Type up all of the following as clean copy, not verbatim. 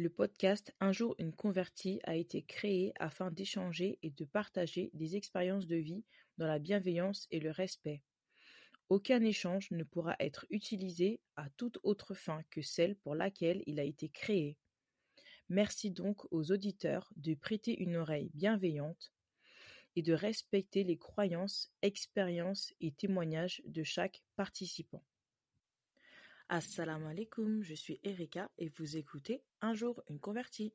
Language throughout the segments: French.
Le podcast Un jour une convertie a été créé afin d'échanger et de partager des expériences de vie dans la bienveillance et le respect. Aucun échange ne pourra être utilisé à toute autre fin que celle pour laquelle il a été créé. Merci donc aux auditeurs de prêter une oreille bienveillante et de respecter les croyances, expériences et témoignages de chaque participant. Assalamu alaikum, je suis Erika et vous écoutez Un jour une convertie.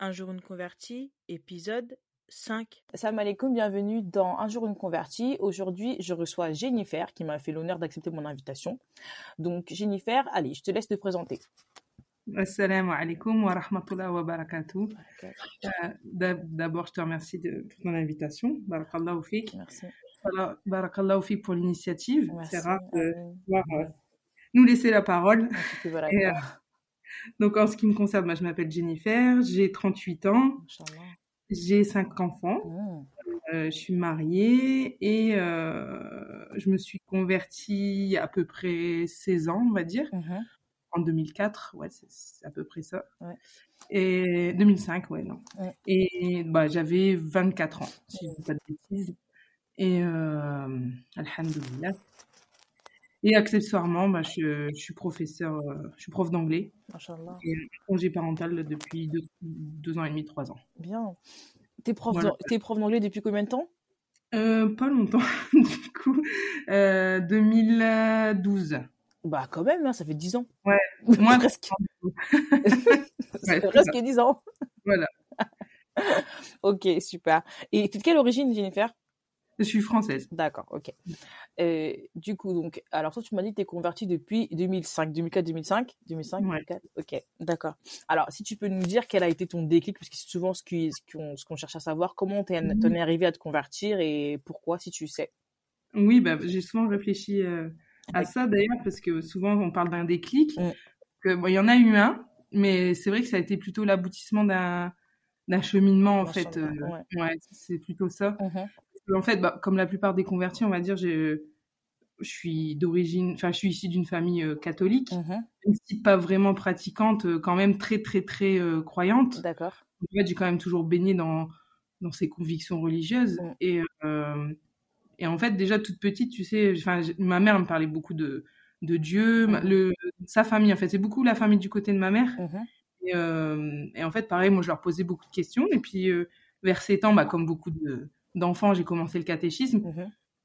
Un jour une convertie, épisode 5. Assalamu alaikum, bienvenue dans Un jour une convertie. Aujourd'hui, je reçois Jennifer qui m'a fait l'honneur d'accepter mon invitation. Donc Jennifer, allez, je te laisse te présenter. Assalamu alaikum wa rahmatullahi wa barakatuh. D'abord, je te remercie pour ton invitation. Barakallahu fik. Merci. Alors, barakallahu fik pour l'initiative. Merci. C'est rare de pouvoir nous laisser la parole. Merci, voilà. Et, donc, en ce qui me concerne, moi, je m'appelle Jennifer, j'ai 38 ans, j'ai 5 enfants, je suis mariée et je me suis convertie à peu près 16 ans, on va dire. Mm-hmm. En 2004, ouais, c'est à peu près ça. Ouais. Et 2005, ouais, non. Ouais. Et bah, j'avais 24 ans, si je ne dis pas de bêtises. Et alhamdoulilah. Et accessoirement, bah, je suis professeur, je suis prof d'anglais. Machallah. Et congé parental depuis 2 ans et demi, 3 ans. Bien. T'es prof, voilà. T'es prof d'anglais depuis combien de temps ? Pas longtemps, du coup. 2012. Bah quand même, hein, ça fait 10 ans. Ouais, moins presque. Ça fait presque 10 ans. Voilà. Ok, super. Et t'es de quelle origine, Jennifer ? Je suis française. D'accord, ok. Du coup, donc, alors toi, tu m'as dit que t'es convertie depuis 2004, 2005, ok, d'accord. Alors, si tu peux nous dire quel a été ton déclic, parce que c'est souvent ce qu'on cherche à savoir, comment t'en es arrivée à te convertir et pourquoi, si tu sais. Oui, bah, j'ai souvent réfléchi... à ça d'ailleurs, parce que souvent on parle d'un déclic, il y en a eu un, mais c'est vrai que ça a été plutôt l'aboutissement d'un cheminement en fait, ouais, c'est plutôt ça. En fait, bah, comme la plupart des convertis, on va dire, je suis issue d'une famille catholique, même si pas vraiment pratiquante, quand même très très très croyante. D'accord. En fait, j'ai quand même toujours baigné dans ces convictions religieuses Et en fait, déjà toute petite, tu sais, ma mère me parlait beaucoup de Dieu, sa famille, en fait. C'est beaucoup la famille du côté de ma mère. Et en fait, pareil, moi, je leur posais beaucoup de questions. Et puis, vers 7 ans, bah, comme beaucoup d'enfants, j'ai commencé le catéchisme.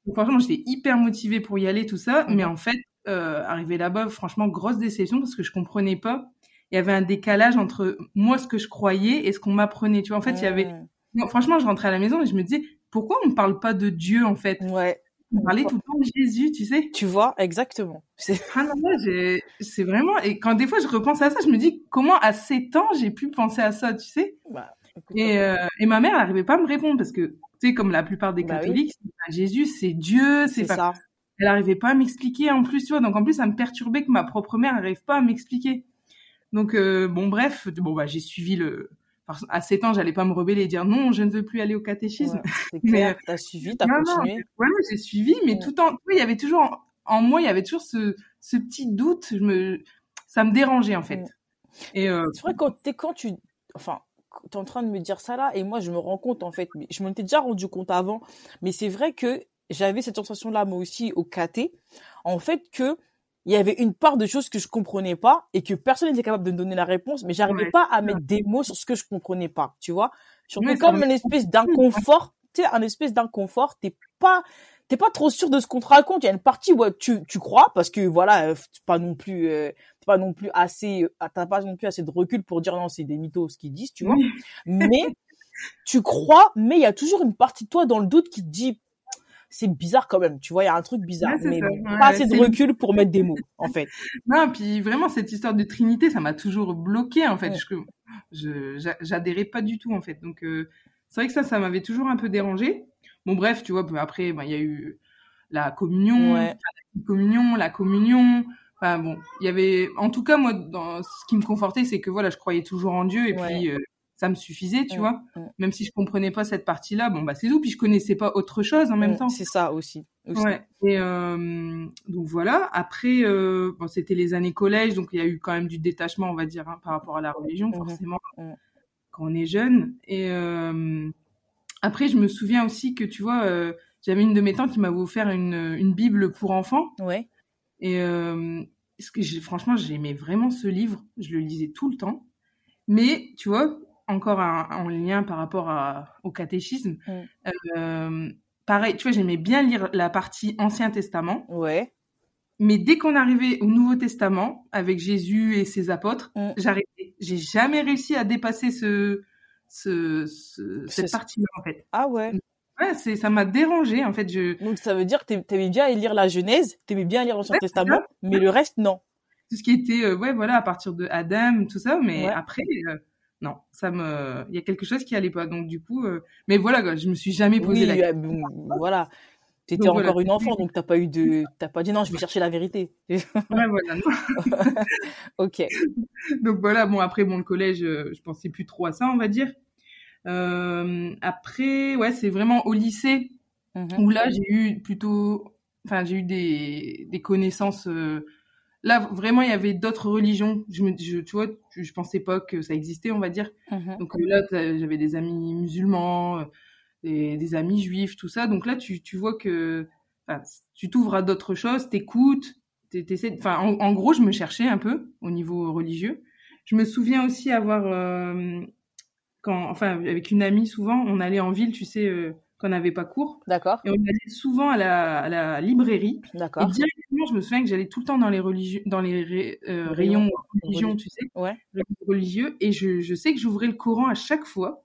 Donc, franchement, j'étais hyper motivée pour y aller, tout ça. Mais en fait, arrivé là-bas, franchement, grosse déception parce que je ne comprenais pas. Il y avait un décalage entre moi, ce que je croyais et ce qu'on m'apprenait. Tu vois, en fait, il y avait... Non, franchement, je rentrais à la maison et je me disais... Pourquoi on ne parle pas de Dieu, en fait ? Ouais. On parlait tout le temps de Jésus, tu sais ? Tu vois, exactement. C'est vraiment... Et quand des fois, je repense à ça, je me dis, comment à 7 ans, j'ai pu penser à ça, tu sais ? Bah, écoute, et ma mère, elle n'arrivait pas à me répondre, parce que, tu sais, comme la plupart des catholiques, c'est pas Jésus, c'est Dieu, c'est pas... ça. Elle n'arrivait pas à m'expliquer, en plus, tu vois. Donc, en plus, ça me perturbait que ma propre mère n'arrive pas à m'expliquer. Donc, bref, j'ai suivi le... À 7 ans, j'allais pas me rebeller et dire non, je ne veux plus aller au catéchisme. Ouais, c'est clair, mais... t'as continué. Voilà, j'ai suivi, mais tout en, il y avait toujours en moi, il y avait toujours ce petit doute. Ça me dérangeait en fait. Et c'est vrai t'es en train de me dire ça là, et moi je me rends compte en fait, mais je m'en étais déjà rendu compte avant, mais c'est vrai que j'avais cette sensation là moi aussi au caté, en fait que il y avait une part de choses que je comprenais pas et que personne n'était capable de me donner la réponse, mais j'arrivais pas à mettre des mots sur ce que je comprenais pas, tu vois. Surtout comme une espèce d'inconfort, tu sais, t'es pas trop sûr de ce qu'on te raconte. Il y a une partie où tu crois parce que voilà, t'as pas non plus assez de recul pour dire non, c'est des mythos ce qu'ils disent, tu vois. Mais tu crois, mais il y a toujours une partie de toi dans le doute qui te dit c'est bizarre quand même, tu vois, il y a un truc bizarre, mais pas assez de recul pour mettre des mots, en fait. Non, puis vraiment, cette histoire de Trinité, ça m'a toujours bloquée, en fait. Ouais. J'adhérais pas du tout, en fait. Donc, c'est vrai que ça m'avait toujours un peu dérangée. Bon, bref, tu vois, après, il y a eu la communion, la communion. Enfin, bon, il y avait... En tout cas, moi, dans... ce qui me confortait, c'est que, voilà, je croyais toujours en Dieu, et puis... ça me suffisait, tu vois. Même si je comprenais pas cette partie-là, bon, bah, c'est tout. Puis je connaissais pas autre chose en même temps. C'est ça aussi. Ouais. Et donc voilà. Après, bon, c'était les années collège, donc il y a eu quand même du détachement, on va dire, hein, par rapport à la religion, forcément, quand on est jeune. Et après, je me souviens aussi que, tu vois, j'avais une de mes tantes qui m'avait offert une Bible pour enfants. Ouais. Et franchement, j'aimais vraiment ce livre. Je le lisais tout le temps. Mais, tu vois, encore en lien par rapport au catéchisme, pareil, tu vois, j'aimais bien lire la partie Ancien Testament. Ouais. Mais dès qu'on arrivait au Nouveau Testament, avec Jésus et ses apôtres, j'arrêtais. J'ai jamais réussi à dépasser cette partie-là, en fait. Ah ouais. Ouais, ça m'a dérangée, en fait. Donc, ça veut dire que t'aimais bien lire la Genèse, t'aimais bien lire l'Ancien Testament, mais le reste, non. Tout ce qui était, à partir de Adam, tout ça, mais après, non, il y a quelque chose qui allait pas, donc du coup, mais voilà, je me suis jamais posé la question. Voilà, t'étais encore une enfant, donc t'as pas dit non, je vais chercher la vérité. Ouais, voilà, non. Ok. Donc voilà, bon, après, le collège, je pensais plus trop à ça, on va dire. Après, ouais, c'est vraiment au lycée, où là, j'ai eu des connaissances... Là, vraiment, il y avait d'autres religions. Tu vois, je pensais pas que ça existait, on va dire. Donc là, j'avais des amis musulmans, des amis juifs, tout ça. Donc là, tu vois que tu t'ouvres à d'autres choses, t'écoutes, t'essaies. Enfin, en gros, je me cherchais un peu au niveau religieux. Je me souviens aussi avoir, avec une amie, souvent, on allait en ville, tu sais, qu'on n'avait pas cours. D'accord. Et on allait souvent à la librairie. D'accord. Et je me souviens que j'allais tout le temps dans les rayons religion, tu sais, religieux, et je sais que j'ouvrais le Coran à chaque fois,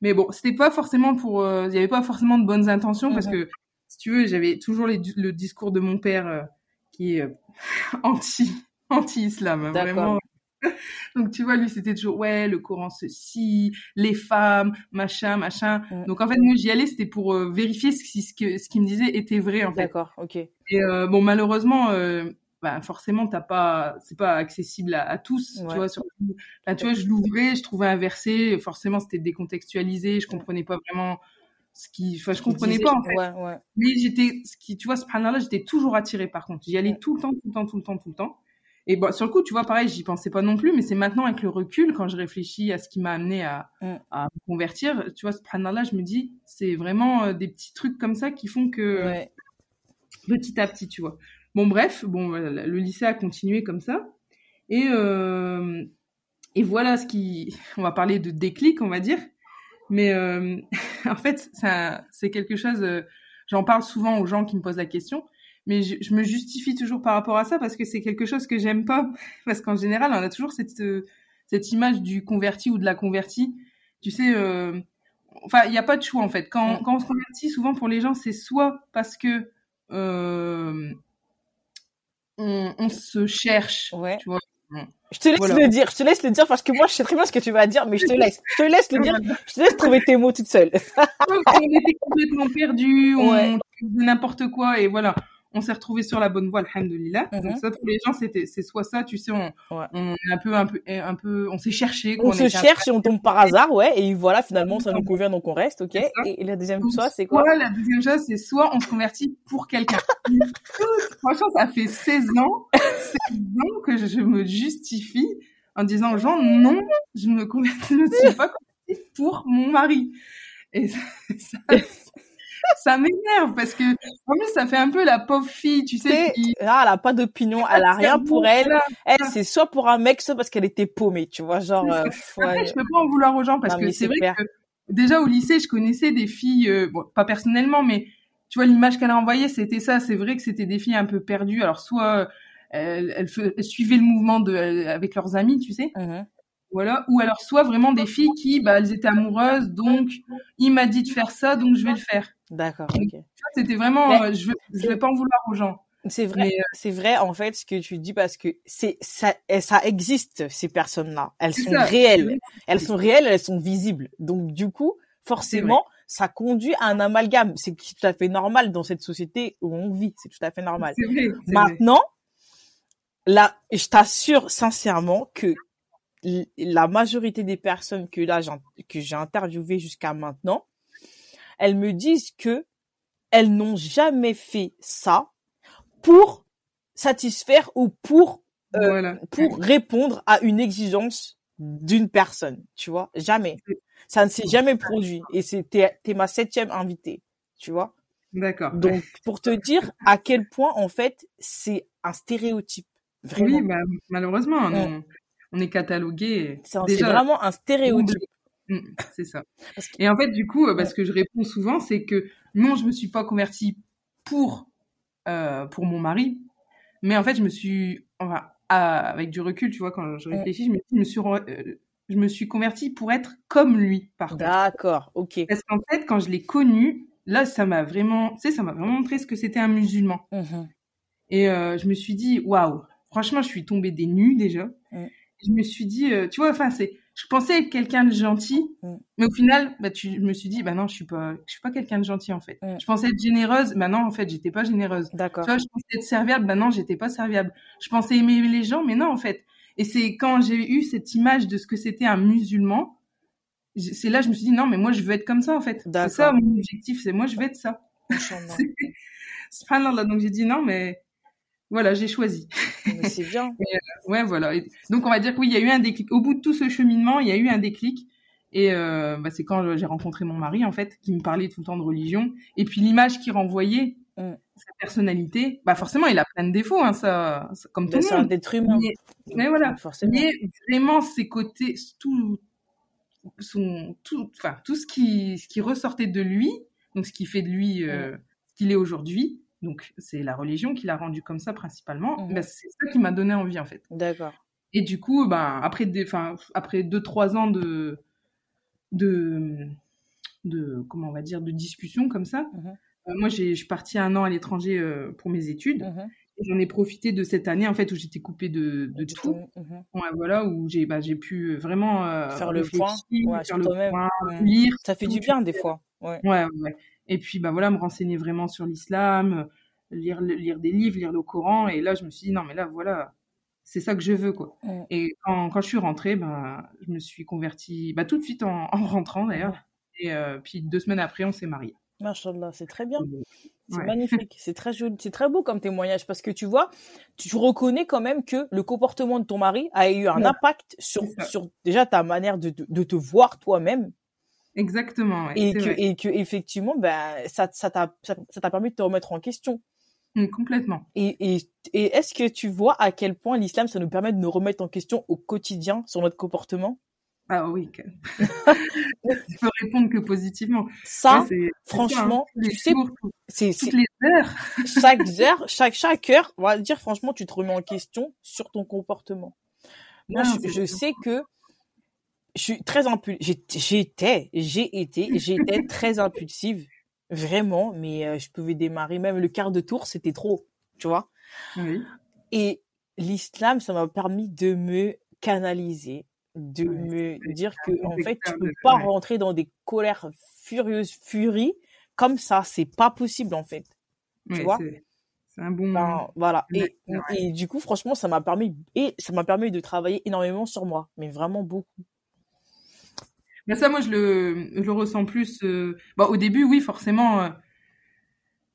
mais bon, c'était pas forcément pour, il y avait pas forcément de bonnes intentions, parce que, si tu veux, j'avais toujours le discours de mon père qui est anti-islam, hein, vraiment. Donc, tu vois, lui, c'était toujours, ouais, le Coran, ceci, les femmes, machin, machin. Donc, en fait, moi, j'y allais, c'était pour vérifier si ce qu'il me disait était vrai, en fait. D'accord, ok. Et bon, malheureusement, forcément, c'est pas accessible à tous, tu vois. Là, tu vois, je l'ouvrais, je trouvais un verset, forcément, c'était décontextualisé, je comprenais pas vraiment je comprenais pas, en fait. Ouais, ouais. Mais tu vois, subhanallah, j'étais toujours attirée, par contre. J'y allais tout le temps. Et bon, sur le coup, tu vois, pareil, j'y pensais pas non plus, mais c'est maintenant, avec le recul, quand je réfléchis à ce qui m'a amené à me convertir, tu vois, subhanallah, je me dis, c'est vraiment des petits trucs comme ça qui font que, petit à petit, tu vois. Bon, bref, le lycée a continué comme ça. Et voilà on va parler de déclic, on va dire. Mais, en fait, c'est quelque chose, j'en parle souvent aux gens qui me posent la question. Mais je me justifie toujours par rapport à ça, parce que c'est quelque chose que j'aime pas. Parce qu'en général, on a toujours cette image du converti ou de la convertie. Tu sais, il n'y a pas de choix, en fait. Quand on se convertit, souvent, pour les gens, c'est soit parce que on se cherche, tu vois. Je te laisse le dire, parce que moi je sais très bien ce que tu vas dire, mais je te laisse le dire, je te laisse trouver tes mots toute seule. On était complètement perdus, on faisait n'importe quoi, et voilà. On s'est retrouvés sur la bonne voie, alhamdoulilah. Donc ça, pour les gens, c'est soit ça, tu sais, on est un peu, on s'est cherché. On se cherche et on tombe par hasard, et voilà, finalement, ça nous convient, donc on reste, ok. Et la deuxième chose, c'est quoi? La deuxième chose, c'est soit on se convertit pour quelqu'un. Franchement, ça fait 16 ans que je me justifie en disant aux gens, non, je me convertis, je ne suis pas convertie pour mon mari. Et ça... Ça m'énerve, parce que en plus ça fait un peu la pauvre fille, tu sais. Elle a pas d'opinion, elle a rien pour elle. Elle, c'est soit pour un mec, soit parce qu'elle était paumée, tu vois, genre. Après, je peux pas en vouloir aux gens, parce que c'est vrai que déjà au lycée, je connaissais des filles, pas personnellement, mais tu vois l'image qu'elle a envoyée, c'était ça. C'est vrai que c'était des filles un peu perdues. Alors soit elles suivaient le mouvement avec leurs amis, tu sais. Voilà. Ou alors soit vraiment des filles qui, elles étaient amoureuses, donc il m'a dit de faire ça, donc je vais le faire. D'accord. Ok. C'était vraiment, je vais pas en vouloir aux gens. C'est vrai. Mais, c'est vrai en fait ce que tu dis, parce que ça existe, ces personnes-là. Elles sont réelles. Elles sont visibles. Donc du coup, forcément, ça conduit à un amalgame. C'est tout à fait normal dans cette société où on vit. C'est tout à fait normal. C'est vrai. Maintenant, là, je t'assure sincèrement que la majorité des personnes que là que j'ai interviewées jusqu'à maintenant, elles me disent que elles n'ont jamais fait ça pour satisfaire ou pour répondre à une exigence d'une personne, tu vois, jamais. Ça ne s'est jamais produit et t'es ma 7e invitée, tu vois. D'accord. Donc, pour te dire à quel point, en fait, c'est un stéréotype. Vraiment. Oui, bah, malheureusement, on est catalogué. C'est vraiment un stéréotype. C'est ça. Et en fait, du coup, ce que je réponds souvent, c'est que non, je me suis pas convertie pour mon mari, mais en fait, je me suis, avec du recul, tu vois, quand je réfléchis, je me suis convertie pour être comme lui, par contre. D'accord, ok. Parce qu'en fait, quand je l'ai connu, là, ça m'a vraiment montré ce que c'était un musulman. Mmh. Et je me suis dit, waouh, franchement, je suis tombée des nues déjà. Mmh. Je me suis dit, tu vois, enfin, je pensais être quelqu'un de gentil, mais au final, je me suis dit, bah non, je suis pas quelqu'un de gentil en fait. Mmh. Je pensais être généreuse, bah non, en fait, j'étais pas généreuse. D'accord. Tu vois, je pensais être serviable, bah non, j'étais pas serviable. Je pensais aimer les gens, mais non, en fait. Et c'est quand j'ai eu cette image de ce que c'était un musulman, c'est là je me suis dit non mais moi je veux être comme ça en fait. D'accord. C'est ça mon objectif, c'est moi je veux être ça. Subhanallah, donc j'ai dit non mais voilà, j'ai choisi. Mais c'est bien. Et, ouais voilà. Et donc on va dire que oui, il y a eu un déclic au bout de tout ce cheminement, il y a eu un déclic et c'est quand j'ai rencontré mon mari en fait qui me parlait tout le temps de religion et puis l'image qu'il renvoyait sa personnalité, bah forcément il a plein de défauts hein, ça comme tout le monde. C'est un être humain. Mais voilà, forcément. Mais vraiment ses côtés tout ce qui ressortait de lui, donc ce qui fait de lui ce qu'il est aujourd'hui, donc c'est la religion qui l'a rendu comme ça principalement, c'est ça qui m'a donné envie en fait. D'accord. Et du coup, après 2-3 ans de comment on va dire, de discussion comme ça, moi je suis partie 1 an à l'étranger pour mes études. Et j'en ai profité de cette année en fait où j'étais coupée de tout. Ouais, voilà, où j'ai pu vraiment faire le point, lire. Ça fait du bien des fois. Ouais. Et puis me renseigner vraiment sur l'islam, lire des livres, lire le Coran. Et là je me suis dit non mais là voilà, c'est ça que je veux quoi. Ouais. Et quand je suis rentrée, je me suis convertie tout de suite en rentrant d'ailleurs. Ouais. Et puis 2 semaines après on s'est mariés. Mashallah, c'est très bien. C'est magnifique, c'est très joli, c'est très beau comme témoignage parce que tu vois, tu reconnais quand même que le comportement de ton mari a eu un impact sur déjà ta manière de te voir toi-même. Exactement. Ouais, et que effectivement, ça t'a permis de te remettre en question. Complètement. Et est-ce que tu vois à quel point l'islam ça nous permet de nous remettre en question au quotidien sur notre comportement? Ah oui, je peux répondre que positivement. Ça, ouais, franchement, ça, hein. Tu sais, c'est toutes les heures. Chaque heure, on va dire franchement, tu te remets en question sur ton comportement. Moi, je sais que je suis très impulsive. J'étais très impulsive, vraiment. Mais je pouvais démarrer même le quart de tour, c'était trop, tu vois. Oui. Et l'islam, ça m'a permis de me canaliser. De me dire que en fait tu peux pas rentrer dans des colères furies comme ça, c'est pas possible en fait, tu vois, c'est un bon moment. Voilà. Et du coup franchement ça m'a permis de travailler énormément sur moi, mais vraiment beaucoup. Mais ça moi je le ressens plus au début oui forcément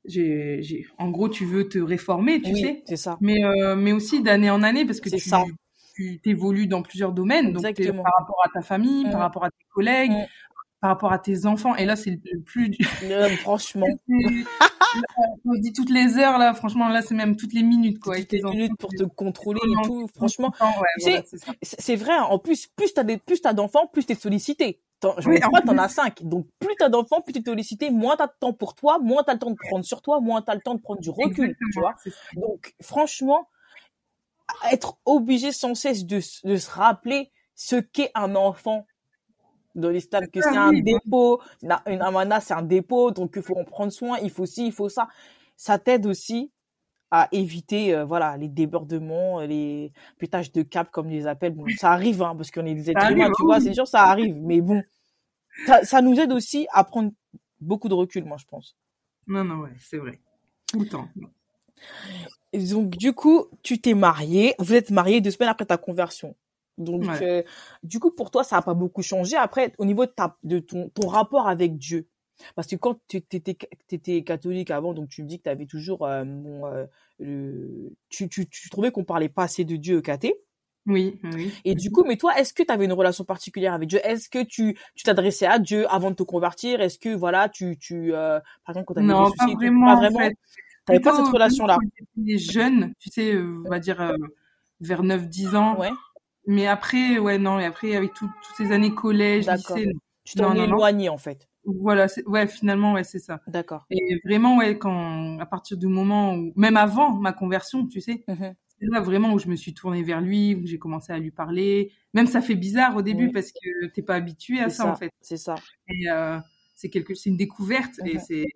j'ai en gros tu veux te réformer tu sais c'est ça, mais aussi d'année en année parce que c'est ça. Tu évolues dans plusieurs domaines, donc par rapport à ta famille, par rapport à tes collègues, par rapport à tes enfants. Et là, c'est le plus... franchement. On se dit toutes les heures, là. Franchement, là, c'est même toutes les minutes, quoi. Toutes les minutes pour te contrôler et tout. Franchement, c'est vrai. En plus, plus t'as d'enfants, plus t'es sollicité. T'en as 5. Donc, plus t'as d'enfants, plus t'es sollicité, moins t'as de temps pour toi, moins t'as le temps de prendre sur toi, moins t'as le temps de prendre du recul, tu vois. Donc, franchement... être obligé sans cesse de se rappeler ce qu'est un enfant dans l'islam, que c'est un dépôt, une amana c'est un dépôt, donc il faut en prendre soin, il faut ci, il faut ça. Ça t'aide aussi à éviter les débordements, les pétages de câbles comme ils les appellent. Bon, ça arrive hein, parce qu'on est des êtres humains, tu vois, c'est sûr ça arrive, mais bon, ça nous aide aussi à prendre beaucoup de recul, moi je pense. Non, c'est vrai, tout le temps. Donc, du coup, tu t'es mariée, vous êtes mariée 2 semaines après ta conversion. Donc, du coup, pour toi, ça n'a pas beaucoup changé. Après, au niveau de, ton rapport avec Dieu, parce que quand tu étais catholique avant, donc tu me dis que tu avais toujours... tu trouvais qu'on parlait pas assez de Dieu au cathé. Oui, oui. Et du coup, mais toi, est-ce que tu avais une relation particulière avec Dieu? Est-ce que tu t'adressais à Dieu avant de te convertir? Est-ce que, voilà, par exemple, quand tu avais des soucis... Non, pas vraiment, en fait. Tu n'avais pas cette relation-là. Quand j'étais jeune, tu sais, on va dire vers 9-10 ans. Ouais. Mais après, avec toutes ces années collège, lycée... Tu t'en éloignais, en fait. Voilà, c'est ça. D'accord. Et vraiment, à partir du moment où... Même avant ma conversion, tu sais... Mm-hmm. C'est là vraiment où je me suis tournée vers lui, où j'ai commencé à lui parler. Même ça fait bizarre au début parce que t'es pas habituée à ça en fait. C'est ça. Et c'est une découverte et c'est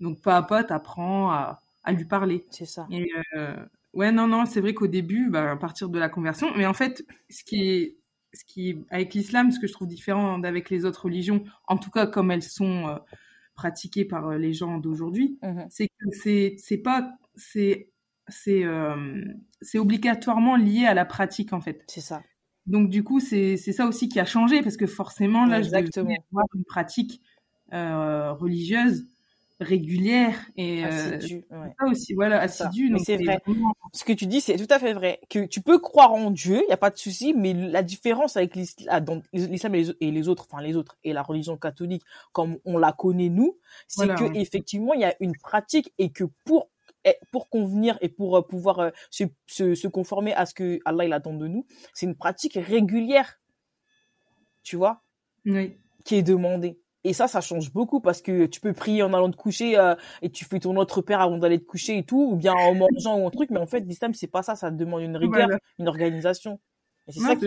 donc pas à pas t'apprends à lui parler. C'est ça. Et c'est vrai qu'au début, à partir de la conversion, mais en fait, ce qui avec l'islam, ce que je trouve différent d'avec les autres religions, en tout cas comme elles sont pratiquées par les gens d'aujourd'hui, c'est que c'est obligatoirement lié à la pratique en fait. C'est ça. Donc du coup c'est ça aussi qui a changé parce que forcément là je devais avoir une pratique religieuse régulière et assidue. Ça aussi assidue. Mais c'est vrai. Vraiment... Ce que tu dis c'est tout à fait vrai que tu peux croire en Dieu, il y a pas de souci, mais la différence avec l'islam et les autres, et la religion catholique comme on la connaît nous, c'est que effectivement il y a une pratique et que pour convenir et pour pouvoir se conformer à ce que Allah il attend de nous, c'est une pratique régulière, tu vois, qui est demandée. Et ça change beaucoup parce que tu peux prier en allant te coucher et tu fais ton Notre Père avant d'aller te coucher et tout, ou bien en mangeant ou un truc, mais en fait l'islam c'est pas ça, ça demande une rigueur, une organisation. Et c'est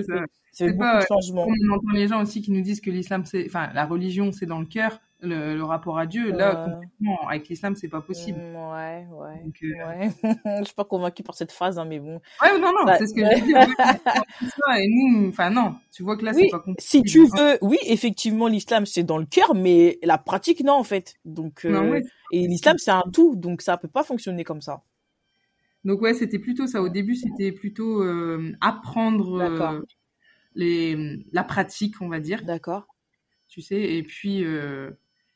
c'est beaucoup de changements. On entend les gens aussi qui nous disent que l'islam la religion c'est dans le cœur. Le rapport à Dieu, là, complètement, avec l'islam, c'est pas possible. Je suis pas convaincue par cette phrase, mais bon. C'est ce que je veux dire. Et nous, tu vois que là, c'est pas compliqué. Si tu veux, effectivement, l'islam, c'est dans le cœur, mais la pratique, non, en fait. Donc, et l'islam, c'est un tout, donc ça peut pas fonctionner comme ça. Donc, c'était plutôt ça. Au début, c'était plutôt apprendre la pratique, on va dire. D'accord. Tu sais, et puis...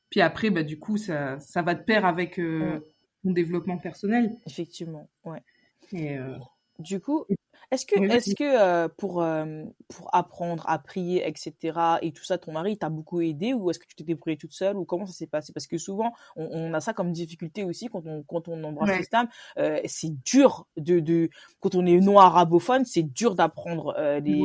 Puis après, du coup, ça va de pair avec ton développement personnel. Effectivement, Et du coup, est-ce que pour apprendre à prier, etc., et tout ça, ton mari t'a beaucoup aidé, ou est-ce que tu t'es débrouillée toute seule, ou comment ça s'est passé? Parce que souvent, on a ça comme difficulté aussi quand on embrasse l'islam. C'est dur quand on est non arabophone, c'est dur d'apprendre les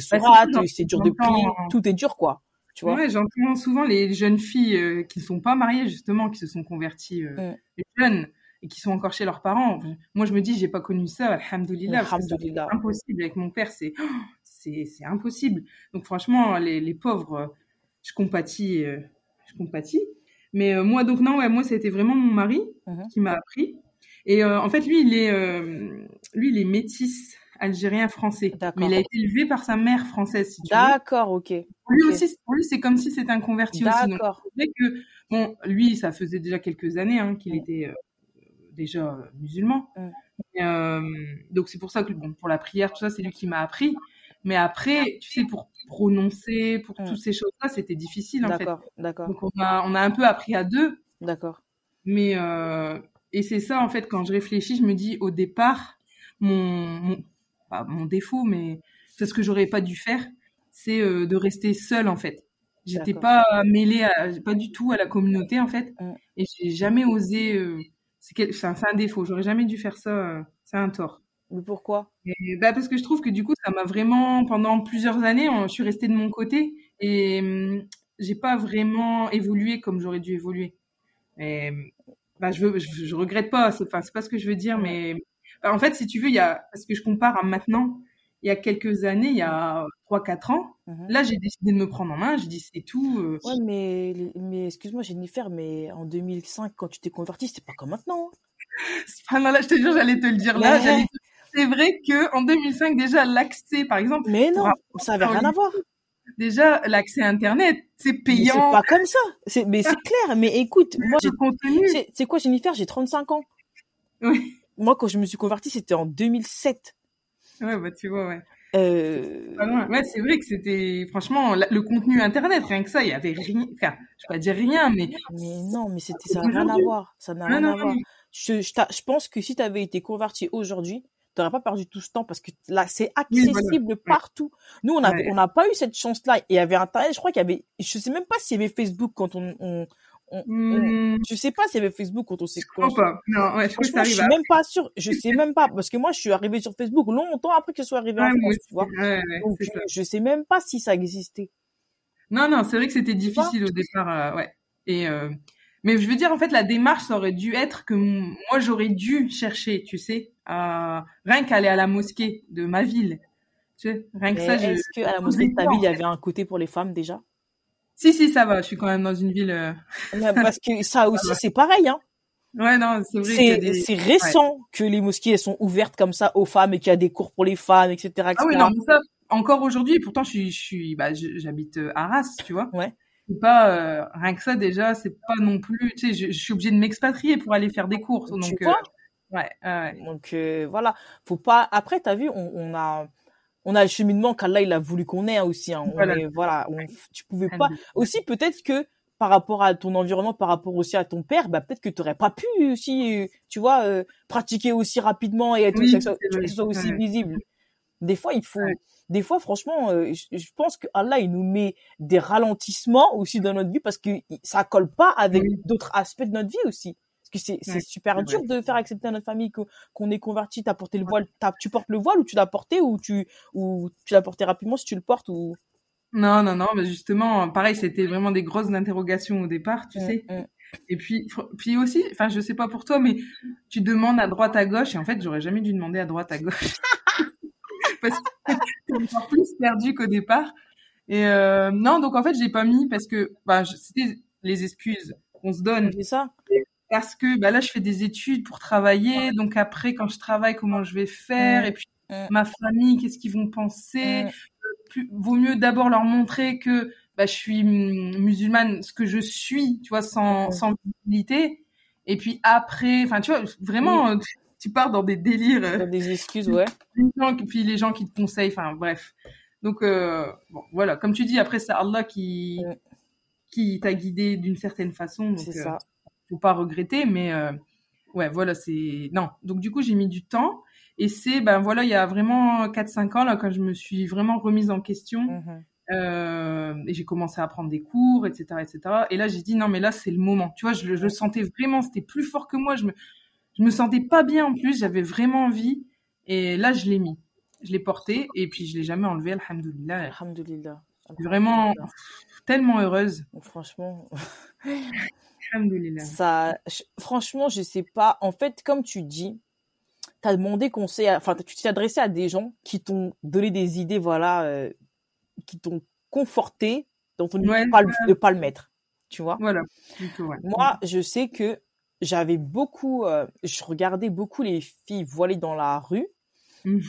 sourates, c'est dur de prier, tout est dur, quoi. J'entends souvent les jeunes filles qui ne sont pas mariées, justement, qui se sont converties jeunes et qui sont encore chez leurs parents. Moi, je me dis, je n'ai pas connu ça, alhamdoulilah. C'est impossible. Avec mon père, c'est impossible. Donc, franchement, les pauvres, je compatis. Mais moi, donc, moi, c'était vraiment mon mari qui m'a appris. Et en fait, lui, il est métis. Algérien français, mais il a été élevé par sa mère française, si tu veux. D'accord, ok. Pour lui, c'est comme si c'était un converti aussi. D'accord. Lui, ça faisait déjà quelques années qu'il était déjà musulman. Donc c'est pour ça que pour la prière, tout ça, c'est lui qui m'a appris. Mais après, tu sais, pour prononcer, pour toutes ces choses-là, c'était difficile en fait. D'accord. Donc on a un peu appris à deux. D'accord. Mais et c'est ça en fait, quand je réfléchis, je me dis au départ, mon défaut, mais c'est ce que j'aurais pas dû faire, c'est de rester seule en fait. J'étais pas mêlée pas du tout à la communauté en fait, et j'ai jamais osé. C'est un défaut. J'aurais jamais dû faire ça. C'est un tort. Mais pourquoi? Parce que je trouve que du coup, ça m'a vraiment pendant plusieurs années, je suis restée de mon côté et j'ai pas vraiment évolué comme j'aurais dû évoluer. Et je regrette pas. C'est pas ce que je veux dire, mais en fait, si tu veux, parce que je compare à maintenant, il y a quelques années, il y a 3-4 ans, là, j'ai décidé de me prendre en main, je dis c'est tout. Ouais, mais excuse-moi, Jennifer, mais en 2005, quand tu t'es convertie, c'était pas comme maintenant. Là, je te jure, j'allais te le dire là. C'est vrai qu'en 2005, déjà, l'accès, par exemple... Mais non, ça avait rien à voir. Déjà, l'accès à Internet, c'est payant. Mais c'est pas comme ça, mais c'est clair. Mais écoute, moi, c'est quoi, Jennifer? J'ai 35 ans. Oui. Moi, quand je me suis convertie, c'était en 2007. Ouais, tu vois, ouais. Ouais, c'est vrai que c'était franchement le contenu internet, rien que ça, il y avait rien. Enfin, je vais pas dire rien, mais. Mais non, mais c'était ça n'a rien à voir. Ça n'a rien à voir. Je pense que si tu avais été converti aujourd'hui, tu n'aurais pas perdu tout ce temps parce que là, c'est accessible partout. Nous, on n'a pas eu cette chance-là. Il y avait internet. Je crois qu'il y avait. Je sais même pas s'il y avait Facebook quand on je sais pas s'il y avait Facebook quand on s'est connecté. Non, ouais, je suis même pas sûre, je sais même pas parce que moi je suis arrivée sur Facebook longtemps après que je sois arrivée en France, tu vois. Donc je sais même pas si ça existait. Non, c'est vrai que c'était difficile au départ et mais je veux dire en fait la démarche ça aurait dû être que moi j'aurais dû chercher, tu sais, rien qu'aller à la mosquée de ma ville. Tu sais, rien que ça est-ce que à la mosquée de ta ville il y avait un côté pour les femmes déjà? Si, ça va, je suis quand même dans une ville... Parce que ça aussi, c'est pareil, hein. Ouais, non, c'est vrai. C'est récent que les mosquées, elles sont ouvertes comme ça aux femmes et qu'il y a des cours pour les femmes, etc. Ah oui, non, mais ça, encore aujourd'hui, pourtant, j'habite Arras, tu vois. Ouais. C'est pas, rien que ça, déjà, c'est pas non plus, tu sais, je suis obligée de m'expatrier pour aller faire des cours. Donc, tu vois donc, voilà. Faut pas, après, t'as vu, on a le cheminement qu'Allah il a voulu qu'on ait aussi. Hein. Tu pouvais pas. Aussi peut-être que par rapport à ton environnement, par rapport aussi à ton père, bah peut-être que t'aurais pas pu aussi, tu vois, pratiquer aussi rapidement et être que ce soit aussi visible. Des fois il faut, des fois franchement, je pense que Allah il nous met des ralentissements aussi dans notre vie parce que ça colle pas avec d'autres aspects de notre vie aussi. Parce que c'est super dur de faire accepter à notre famille qu'on est converti. T'as porté le voile, tu portes le voile ou tu l'as porté ou tu l'as porté rapidement si tu le portes ou... Non, mais justement, pareil, c'était vraiment des grosses interrogations au départ, tu sais. Et puis aussi, enfin, je sais pas pour toi, mais tu demandes à droite à gauche et en fait, j'aurais jamais dû demander à droite à gauche. Parce que t'es encore plus perdu qu'au départ. Et non, donc en fait, j'ai pas mis parce que c'était les excuses qu'on se donne. C'est ça. Parce que là je fais des études pour travailler, donc après quand je travaille comment je vais faire et puis ma famille qu'est-ce qu'ils vont penser. Vaut mieux d'abord leur montrer que je suis musulmane, ce que je suis, tu vois, sans visibilité, et puis après, enfin tu vois vraiment tu pars dans des délires, dans des excuses puis les gens qui te conseillent, enfin bref, donc bon voilà, comme tu dis après c'est Allah qui t'a guidé d'une certaine façon, donc c'est ça. Faut pas regretter, mais voilà, c'est... Non, donc du coup, j'ai mis du temps, et c'est, il y a vraiment 4-5 ans, là, quand je me suis vraiment remise en question, et j'ai commencé à prendre des cours, etc. Et là, j'ai dit, non, mais là, c'est le moment. Tu vois, je le sentais vraiment, c'était plus fort que moi, je me sentais pas bien en plus, j'avais vraiment envie, et là, je l'ai mis. Je l'ai porté, et puis je l'ai jamais enlevé, alhamdoulilah. Alhamdoulilah. Vraiment, tellement heureuse. Franchement... Ça, franchement, je sais pas. En fait, comme tu dis, t'as demandé conseil, tu t'es adressé à des gens qui t'ont donné des idées, voilà, qui t'ont conforté dans ton de pas le mettre, tu vois. Voilà. Moi, je sais que j'avais beaucoup, je regardais beaucoup les filles voilées dans la rue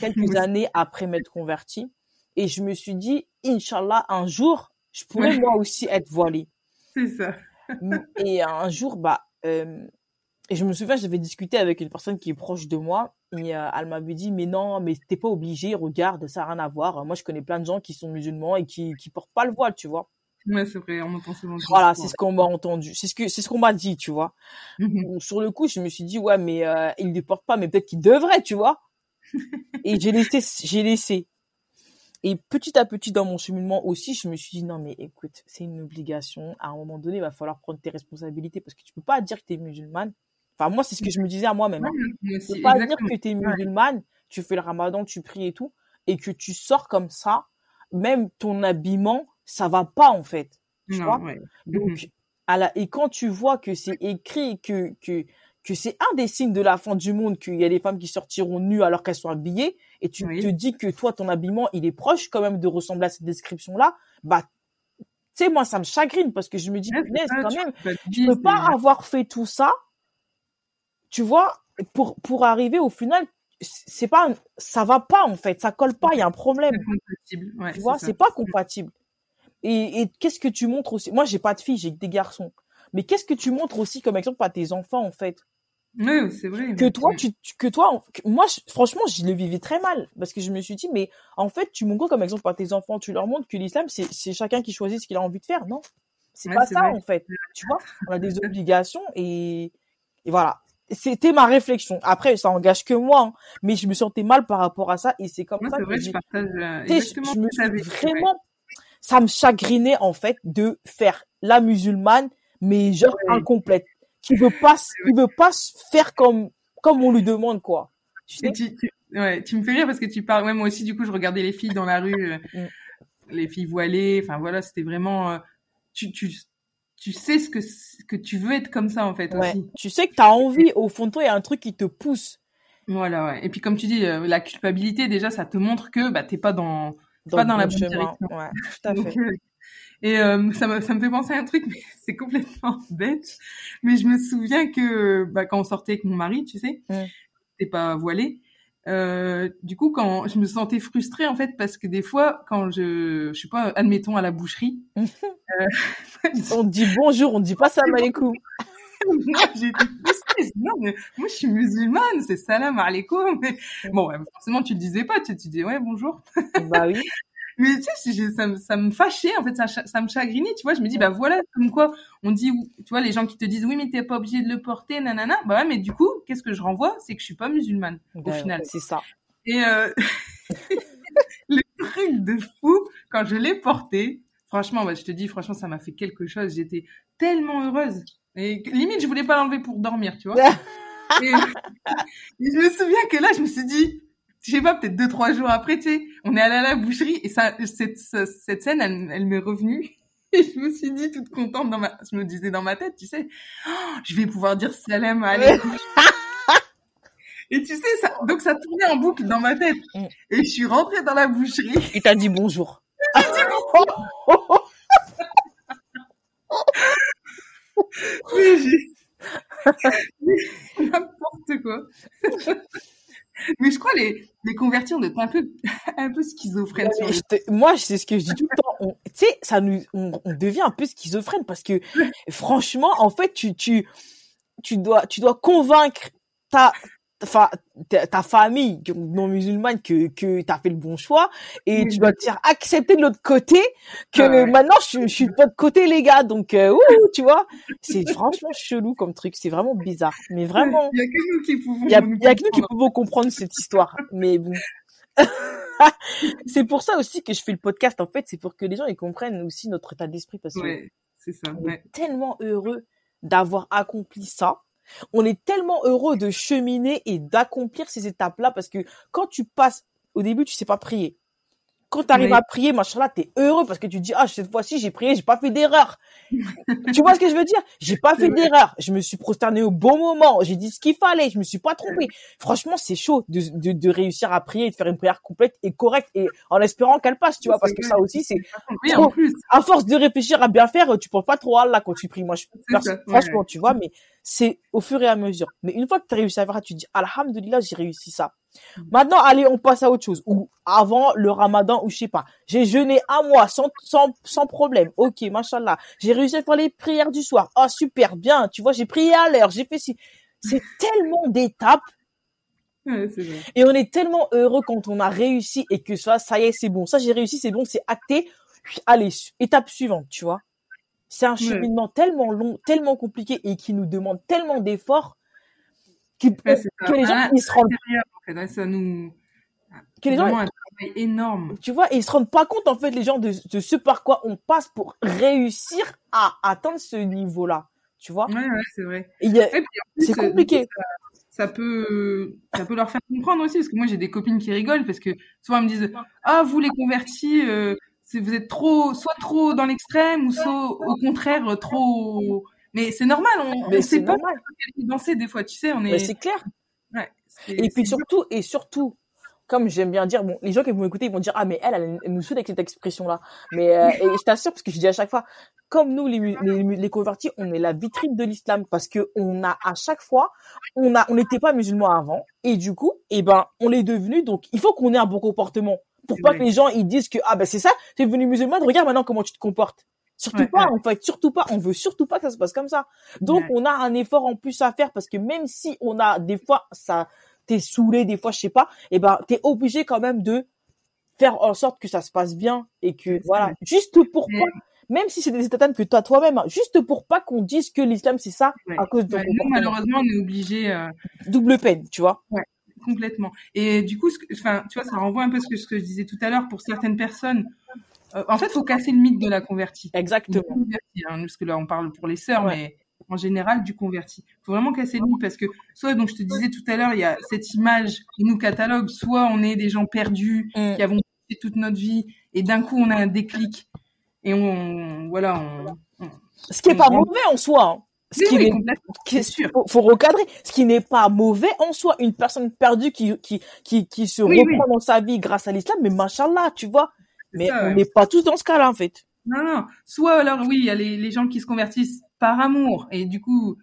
quelques années après m'être convertie, et je me suis dit, Inch'Allah, un jour, je pourrais moi aussi être voilée. C'est ça. Et un jour, je me souviens, j'avais discuté avec une personne qui est proche de moi et elle m'avait dit, mais non, mais t'es pas obligée, regarde, ça n'a rien à voir. Moi, je connais plein de gens qui sont musulmans et qui portent pas le voile, tu vois. Ouais, c'est vrai, on entend souvent. Voilà, c'est ce qu'on m'a entendu, c'est ce qu'on m'a dit, tu vois. Donc, sur le coup, je me suis dit, ouais, mais ils ne portent pas, mais peut-être qu'ils devraient, tu vois. Et j'ai laissé. Et petit à petit, dans mon cheminement aussi, je me suis dit, non, mais écoute, c'est une obligation. À un moment donné, il va falloir prendre tes responsabilités parce que tu peux pas dire que t'es musulmane. Enfin, moi, c'est ce que je me disais à moi-même. Hein. Tu peux pas dire que t'es musulmane, tu fais le ramadan, tu pries et tout, et que tu sors comme ça, même ton habillement, ça va pas, en fait. Tu vois? Donc, et quand tu vois que c'est écrit, que c'est un des signes de la fin du monde, qu'il y a des femmes qui sortiront nues alors qu'elles sont habillées, et tu te dis que toi, ton habillement, il est proche quand même de ressembler à cette description-là, tu sais, moi, ça me chagrine, parce que je me dis, quand même, je peux pas avoir fait tout ça, tu vois, pour arriver au final, c'est pas, ça va pas, en fait, ça colle pas, il y a un problème. C'est compatible. Ouais, tu vois, c'est pas compatible. Et qu'est-ce que tu montres aussi? Moi, j'ai pas de filles, j'ai que des garçons. Mais qu'est-ce que tu montres aussi comme exemple à tes enfants, en fait? Oui, c'est vrai. Que toi, moi, franchement, je le vivais très mal parce que je me suis dit, mais en fait, tu montres comme exemple à tes enfants, tu leur montres que l'islam, c'est chacun qui choisit ce qu'il a envie de faire, non? C'est pas ça, en fait. Tu vois, on a des obligations et voilà. C'était ma réflexion. Après, ça engage que moi, hein, mais je me sentais mal par rapport à ça et c'est comme moi, ça que vrai, je partage exactement je me suis vraiment, ça me chagrinait en fait de faire la musulmane mais genre incomplète, qui veut pas faire comme on lui demande quoi. Tu sais tu me fais rire parce que tu parles. Ouais, moi aussi du coup je regardais les filles dans la rue, les filles voilées. Enfin voilà, c'était vraiment tu sais ce que tu veux être comme ça, en fait, aussi. Tu sais que t'as envie, au fond de toi, il y a un truc qui te pousse. Voilà, ouais. Et puis, comme tu dis, la culpabilité, déjà, ça te montre que, bah, t'es pas dans la bonne direction. Ouais, tout à fait. Et, ça me fait penser à un truc, mais c'est complètement bête. Mais je me souviens que, bah, quand on sortait avec mon mari, tu sais, t'es pas voilée. Du coup, quand je me sentais frustrée en fait, parce que des fois, quand je sais pas, admettons à la boucherie, on dit bonjour, on dit pas salam alaikum. Non, j'étais frustrée. Non, mais moi je suis musulmane, c'est salam alaikum. Mais bon, ouais, forcément tu le disais pas, tu disais ouais bonjour. Bah oui. Mais tu sais, ça me fâchait en fait, ça me chagrinait, tu vois. Je me dis bah voilà, comme quoi on dit, tu vois, les gens qui te disent oui mais t'es pas obligé de le porter, nanana. Bah ouais, mais du coup qu'est-ce que je renvoie, c'est que je suis pas musulmane au final. C'est ça. Et le truc de fou quand je l'ai porté, franchement, bah je te dis franchement ça m'a fait quelque chose. J'étais tellement heureuse et limite je voulais pas l'enlever pour dormir, tu vois. Et je me souviens que là je me suis dit, je sais pas, peut-être 2-3 jours après, tu sais, on est allé à la boucherie et ça, cette scène, elle m'est revenue et je me suis dit toute contente je me disais dans ma tête, tu sais, oh, je vais pouvoir dire salam alaikum. Et tu sais, donc ça tournait en boucle dans ma tête et je suis rentrée dans la boucherie. Et t'as dit bonjour. J'ai dit bonjour. Oui, n'importe quoi. Mais je crois les convertis, on est un peu schizophrènes. Ouais, moi, c'est ce que je dis tout le temps. Tu sais, on devient un peu schizophrène parce que, franchement, en fait, tu dois convaincre ta famille non musulmane que t'as fait le bon choix et tu dois te dire accepter de l'autre côté que maintenant je suis de l'autre côté les gars, donc tu vois, c'est franchement chelou comme truc, c'est vraiment bizarre, mais vraiment il y a que nous qui pouvons comprendre cette histoire, mais bon. C'est pour ça aussi que je fais le podcast en fait, c'est pour que les gens ils comprennent aussi notre état d'esprit parce que c'est ça, on est tellement heureux d'avoir accompli ça. On est tellement heureux de cheminer et d'accomplir ces étapes-là parce que quand tu passes, au début, tu sais pas prier. Quand tu arrives à prier, machallah, t'es heureux parce que tu te dis, ah, cette fois-ci, j'ai prié, j'ai pas fait d'erreur. Tu vois ce que je veux dire? J'ai pas fait d'erreur. Je me suis prosternée au bon moment. J'ai dit ce qu'il fallait. Je me suis pas trompée. Franchement, c'est chaud de réussir à prier et de faire une prière complète et correcte et en espérant qu'elle passe, tu vois, parce que ça aussi, c'est trop, en plus. À force de réfléchir à bien faire, tu penses pas trop à Allah quand tu pries. Moi, franchement, tu vois, mais c'est au fur et à mesure. Mais une fois que tu as réussi à faire ça, tu te dis, alhamdoulilah, j'ai réussi ça. Maintenant, allez, on passe à autre chose. Ou avant le ramadan, ou je sais pas. J'ai jeûné un mois sans problème. Ok, machallah. J'ai réussi à faire les prières du soir. Ah, super, bien. Tu vois, j'ai prié à l'heure. J'ai fait ci. C'est tellement d'étapes. Ouais, c'est vrai. Et on est tellement heureux quand on a réussi et que ça y est, c'est bon. Ça, j'ai réussi, c'est bon, c'est acté. Allez, étape suivante, tu vois. C'est un cheminement tellement long, tellement compliqué et qui nous demande tellement d'efforts. Que les gens ils se rendent en fait, ça nous que les gens un travail énorme, tu vois, et ils se rendent pas compte en fait les gens de ce par quoi on passe pour réussir à atteindre ce niveau là, tu vois. Ouais, c'est vrai. Et puis, en plus, c'est compliqué, ça peut leur faire comprendre aussi parce que moi j'ai des copines qui rigolent parce que souvent elles me disent ah vous les convertis vous êtes soit trop dans l'extrême ou soit au contraire trop. Mais c'est normal, on sait pas danser des fois, tu sais, on est. Mais c'est clair. Ouais, et surtout, comme j'aime bien dire, bon, les gens qui vont m'écouter, ils vont dire ah mais elle nous saoule avec cette expression-là. Mais et je t'assure parce que je dis à chaque fois, comme nous les convertis, on est la vitrine de l'islam parce que on a à chaque fois, on n'était pas musulmans avant et du coup, eh ben on l'est devenu, donc il faut qu'on ait un bon comportement pour pas que les gens ils disent que ah ben c'est ça, t'es devenu musulman, regarde maintenant comment tu te comportes. Surtout pas, en fait, surtout pas, on veut surtout pas que ça se passe comme ça. Donc, on a un effort en plus à faire parce que même si on a, des fois, ça, t'es saoulé, des fois, je sais pas, et ben, t'es obligé quand même de faire en sorte que ça se passe bien et que, voilà, juste pour pas, même si c'est des états que t'as toi-même, hein, juste pour pas qu'on dise que l'islam, c'est ça à cause de nous, malheureusement, on est obligé, double peine, tu vois. Ouais. Complètement. Et du coup, enfin, tu vois, ça renvoie un peu ce que je disais tout à l'heure pour certaines personnes. En fait, il faut casser le mythe de la convertie. Exactement. La convertie, hein, parce que là, on parle pour les sœurs, mais en général, du converti. Il faut vraiment casser le mythe parce que soit, donc, je te disais tout à l'heure, il y a cette image qui nous catalogue, soit on est des gens perdus qui avons passé toute notre vie et d'un coup, on a un déclic et on voilà. Ce qui n'est pas mauvais en soi. Hein. Ce qui oui, est sûr, faut recadrer. Ce qui n'est pas mauvais en soi, une personne perdue qui se reprend dans sa vie grâce à l'islam, mais machallah, tu vois. Mais ça, on n'est pas tous dans ce cas-là, en fait. Non, non. Soit alors oui, il y a les gens qui se convertissent par amour, et du coup,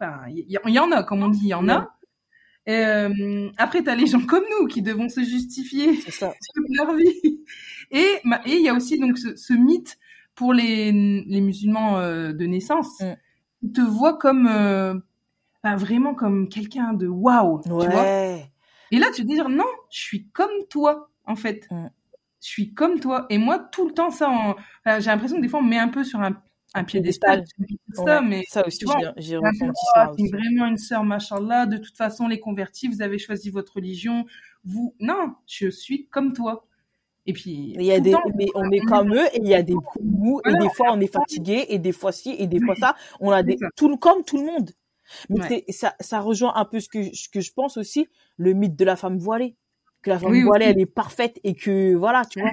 enfin, il y en a, comme on dit, il y en a. Après, t'as les gens comme nous qui devons se justifier toute leur vie. Et il y a aussi donc ce mythe pour les musulmans de naissance. Ils te voient comme bah vraiment comme quelqu'un de waouh, tu vois. Et là tu te dis non, je suis comme toi en fait. Je suis comme toi et moi tout le temps ça enfin, j'ai l'impression que des fois on me met un peu sur un piédestal. Ça mais ça aussi tu vois, j'ai ressenti ça aussi. C'est vraiment une sœur machallah, de toute façon les convertis, vous avez choisi votre religion, vous non, je suis comme toi. Et puis il y a des temps, mais on est comme eux et il y a des coups et des fois on est fatigué et des fois ci et des fois ça, on a des tout comme tout le monde. Mais c'est ça rejoint un peu ce que je pense aussi, le mythe de la femme voilée, que la femme voilée elle est parfaite et que voilà, tu vois.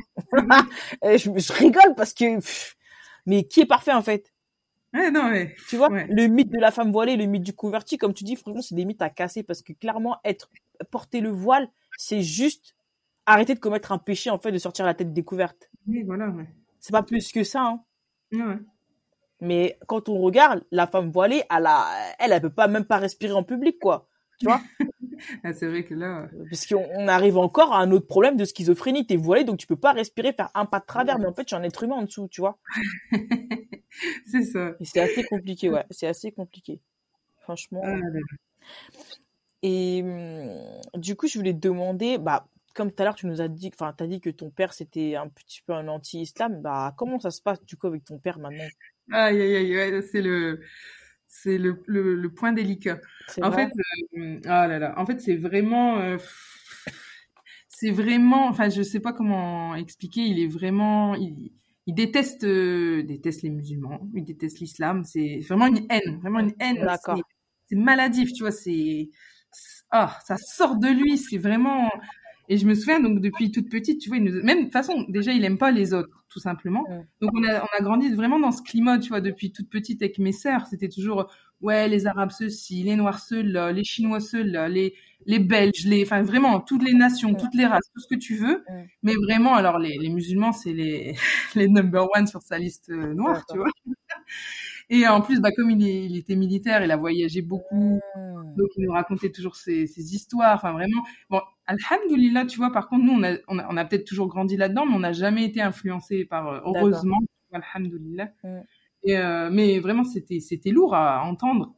je rigole parce que mais qui est parfait en fait? Non mais tu vois, le mythe de la femme voilée, le mythe du converti comme tu dis, franchement c'est des mythes à casser parce que clairement porter le voile, c'est juste arrêter de commettre un péché, en fait, de sortir la tête découverte. Oui, voilà, c'est pas plus que ça, hein. Mais quand on regarde, la femme voilée, elle peut pas, même pas respirer en public, quoi. Tu vois? C'est vrai que là... Parce qu'on arrive encore à un autre problème de schizophrénie. T'es voilée, donc tu peux pas respirer, faire un pas de travers, mais en fait, tu es un être humain en dessous, tu vois? C'est ça. Et c'est assez compliqué, c'est assez compliqué. Franchement. Et du coup, je voulais te demander... Comme tout à l'heure, tu nous as dit, enfin, t'as dit que ton père c'était un petit peu un anti-islam. Bah, comment ça se passe du coup avec ton père maintenant? Aïe, c'est le point délicat. En fait, c'est vraiment. Enfin, je sais pas comment expliquer. Il est vraiment, il déteste les musulmans, il déteste l'islam. C'est vraiment une haine. D'accord. C'est maladif, tu vois. Ça sort de lui. C'est vraiment. Et je me souviens, donc, depuis toute petite, tu vois, même, de toute façon, déjà, il aime pas les autres, tout simplement. Donc, on a grandi vraiment dans ce climat, tu vois, depuis toute petite avec mes sœurs. C'était toujours, les Arabes ceux-ci, les Noirs ceux-là, les Chinois ceux-là, les Belges, enfin, vraiment, toutes les nations, toutes les races, tout ce que tu veux. Mais vraiment, alors, les musulmans, c'est les number one sur sa liste noire, tu vois. Et en plus, comme il était militaire, il a voyagé beaucoup. Donc, il nous racontait toujours ses histoires. Enfin, vraiment. Bon. Alhamdoulilah, tu vois, par contre, nous, on a peut-être toujours grandi là-dedans, mais on n'a jamais été influencé par, heureusement, alhamdoulilah. Mais vraiment, c'était lourd à entendre.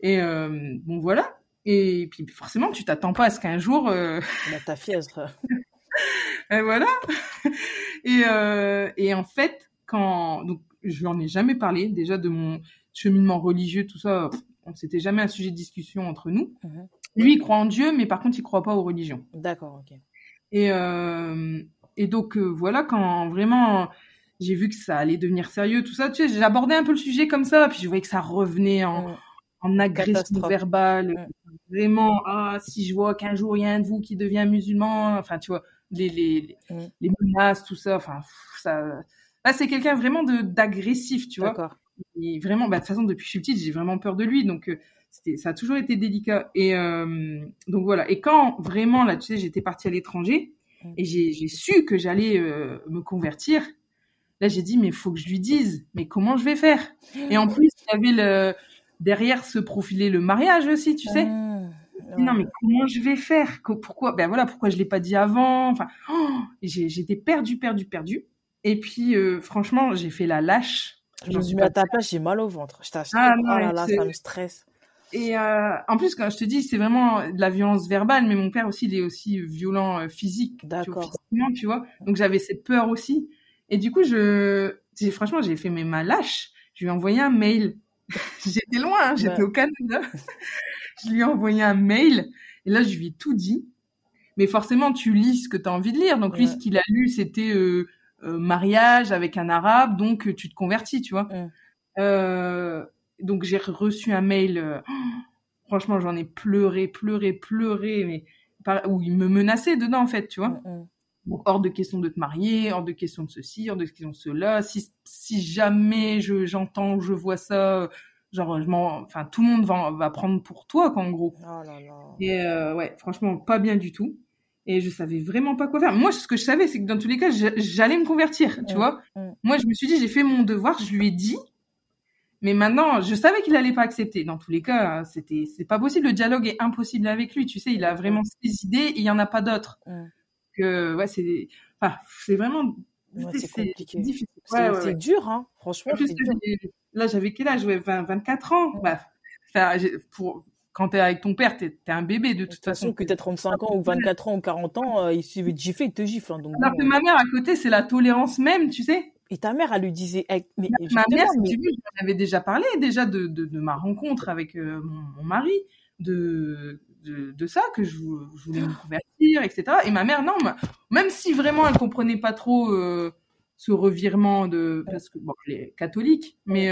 Et bon, voilà. Et puis, forcément, tu t'attends pas à ce qu'un jour... ta fièvre. Et voilà. Et en fait, donc, je n'en ai jamais parlé, déjà, de mon cheminement religieux, tout ça, c'était jamais un sujet de discussion entre nous. Lui, il croit en Dieu, mais par contre, il croit pas aux religions. D'accord, ok. Et donc, voilà, quand vraiment j'ai vu que ça allait devenir sérieux, tout ça, tu sais, j'abordais un peu le sujet comme ça, puis je voyais que ça revenait en agression verbale. Vraiment, si je vois qu'un jour, il y a un de vous qui devient musulman, enfin, tu vois, les menaces, tout ça, enfin, ça... Là, c'est quelqu'un vraiment d'agressif, tu vois. D'accord. Et vraiment, de toute façon, depuis que je suis petite, j'ai vraiment peur de lui, donc... ça a toujours été délicat et donc voilà. Et quand vraiment là, tu sais, j'étais partie à l'étranger et j'ai su que j'allais me convertir, là j'ai dit mais faut que je lui dise, mais comment je vais faire? Et en plus il y avait derrière se profiler le mariage aussi, tu sais. Non mais comment je vais faire? Pourquoi? Pourquoi je l'ai pas dit avant? Enfin, j'étais perdue. Et puis franchement j'ai fait la lâche. Je me suis mis à ta place, j'ai mal au ventre. Je t'assure, ça me stresse. Et en plus, quand je te dis, c'est vraiment de la violence verbale, mais mon père aussi, il est aussi violent physique. D'accord. Tu vois, donc j'avais cette peur aussi. Et du coup, franchement, j'ai fait mes malâches. Je lui ai envoyé un mail. J'étais loin, j'étais au Canada. Je lui ai envoyé un mail. Et là, je lui ai tout dit. Mais forcément, tu lis ce que tu as envie de lire. Donc, lui, ce qu'il a lu, c'était mariage avec un arabe, donc tu te convertis, tu vois. Donc, j'ai reçu un mail. Franchement, j'en ai pleuré. Où il me menaçait dedans, en fait, tu vois. Donc, hors de question de te marier, hors de question de ceci, hors de question de cela. Si jamais j'entends, je vois ça, genre, tout le monde va prendre pour toi, quoi, en gros. Oh là là. Et franchement, pas bien du tout. Et je savais vraiment pas quoi faire. Moi, ce que je savais, c'est que dans tous les cas, j'allais me convertir, tu vois. Moi, je me suis dit, j'ai fait mon devoir, je lui ai dit. Mais maintenant, je savais qu'il allait pas accepter. Dans tous les cas, c'est pas possible. Le dialogue est impossible avec lui. Tu sais, il a vraiment ses idées et il y en a pas d'autres. C'est vraiment... c'est compliqué. Difficile. C'est dur, hein. Franchement, plus, dur. Là, j'avais quel âge? 24 ans. Quand t'es avec ton père, t'es un bébé de toute façon. Que t'aies 35 ans ou 24 ans ou 40 ans, il suffit de gifler, il te gifle. Hein, donc, alors que ma mère, à côté, c'est la tolérance même, tu sais. Et ta mère, elle lui disait... ma mère, si tu veux, j'en avais déjà parlé, de ma rencontre avec mon mari, de ça, que je voulais me convertir, etc. Et ma mère, non, même si vraiment elle comprenait pas trop ce revirement de... Parce que, bon, elle est catholique, mais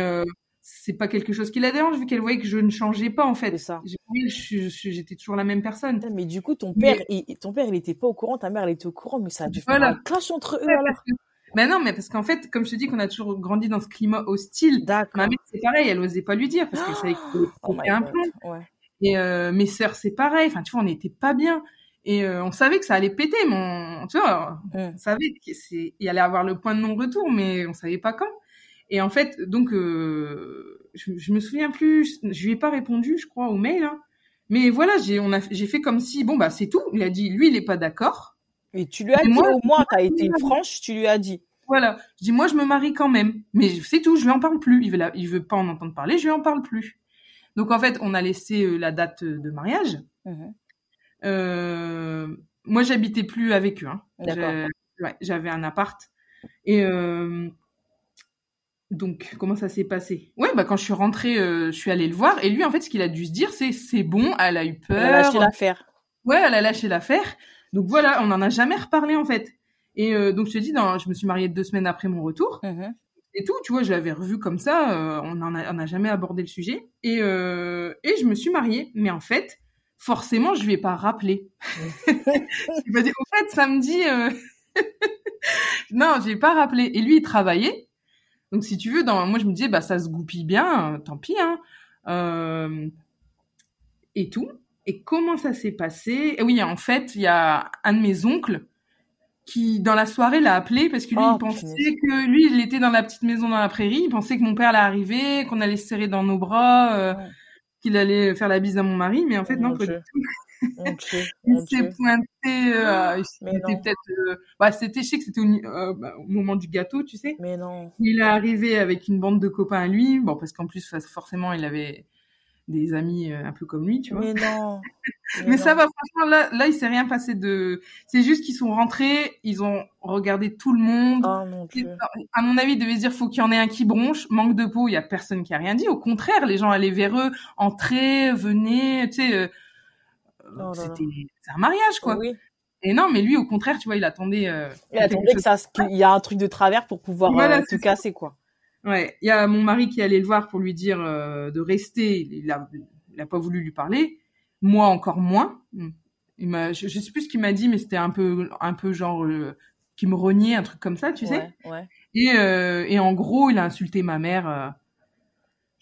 c'est pas quelque chose qui la dérange, vu qu'elle voyait que je ne changeais pas, en fait. C'est ça. J'étais toujours la même personne. Mais du coup, ton père, il était pas au courant, ta mère, elle était au courant, mais ça a dû faire un clash entre eux, alors... Ben non, mais parce qu'en fait, comme je te dis qu'on a toujours grandi dans ce climat hostile, ma mère, c'est pareil, elle n'osait pas lui dire, parce qu'elle savait que c'était un plomb. Et mes sœurs, c'est pareil, enfin, tu vois, on n'était pas bien. Et on savait que ça allait péter, mais on savait qu'il allait avoir le point de non-retour, mais on ne savait pas quand. Et en fait, donc, je me souviens plus, je lui ai pas répondu, je crois, au mail, hein. Mais voilà, j'ai fait comme si, bon, bah, c'est tout. Il a dit, lui, il n'est pas d'accord. Et tu lui as dit, au moins, t'as été franche, tu lui as dit. Voilà. Je dis, moi, je me marie quand même. Mais c'est tout, je lui en parle plus. Il veut pas en entendre parler, je lui en parle plus. Donc, en fait, on a laissé la date de mariage. Moi, j'habitais plus avec eux, hein. D'accord. J'avais un appart. Et, donc, comment ça s'est passé? Ouais, bah, quand je suis rentrée, je suis allée le voir. Et lui, en fait, ce qu'il a dû se dire, c'est bon, elle a eu peur. Elle a lâché l'affaire. Ouais, elle a lâché l'affaire. Donc voilà, on n'en a jamais reparlé en fait. Et donc je te dis, je me suis mariée 2 semaines après mon retour. Et tout, tu vois, je l'avais revu comme ça, on n'a jamais abordé le sujet. Et je me suis mariée, mais en fait, forcément, je ne lui ai pas rappelé. Il m'a dit, au fait, samedi, non, je n'ai pas rappelé. Et lui, il travaillait. Donc si tu veux, moi je me disais, bah, ça se goupille bien, tant pis, hein. Et tout. Et comment ça s'est passé? Et oui, en fait, il y a un de mes oncles qui, dans la soirée, l'a appelé parce que lui, il pensait que lui, il était dans la petite maison dans la prairie. Il pensait que mon père l'arrivait, qu'on allait se serrer dans nos bras, qu'il allait faire la bise à mon mari. Mais en fait, non, pas du tout. Il s'est pointé. C'était peut-être. Je sais que c'était au moment du gâteau, tu sais. Mais non. Il est arrivé avec une bande de copains à lui. Bon, parce qu'en plus, forcément, il avait des amis un peu comme lui, tu vois. Mais non. Mais ça va, franchement, là, il s'est rien passé de... C'est juste qu'ils sont rentrés, ils ont regardé tout le monde. Oh, mon Dieu. À mon avis, ils devaient se dire, faut qu'il y en ait un qui bronche. Manque de peau, il y a personne qui a rien dit. Au contraire, les gens allaient vers eux, entraient, venaient, tu sais. C'est un mariage, quoi. Oui. Et non, mais lui, au contraire, tu vois, il attendait... il attendait qu'il y a un truc de travers pour pouvoir se casser, quoi. Ouais, il y a mon mari qui allait le voir pour lui dire de rester. Il a pas voulu lui parler. Moi encore moins. Je sais plus ce qu'il m'a dit, mais c'était un peu genre qui me reniait, un truc comme ça, tu sais. Ouais. Et en gros, il a insulté ma mère.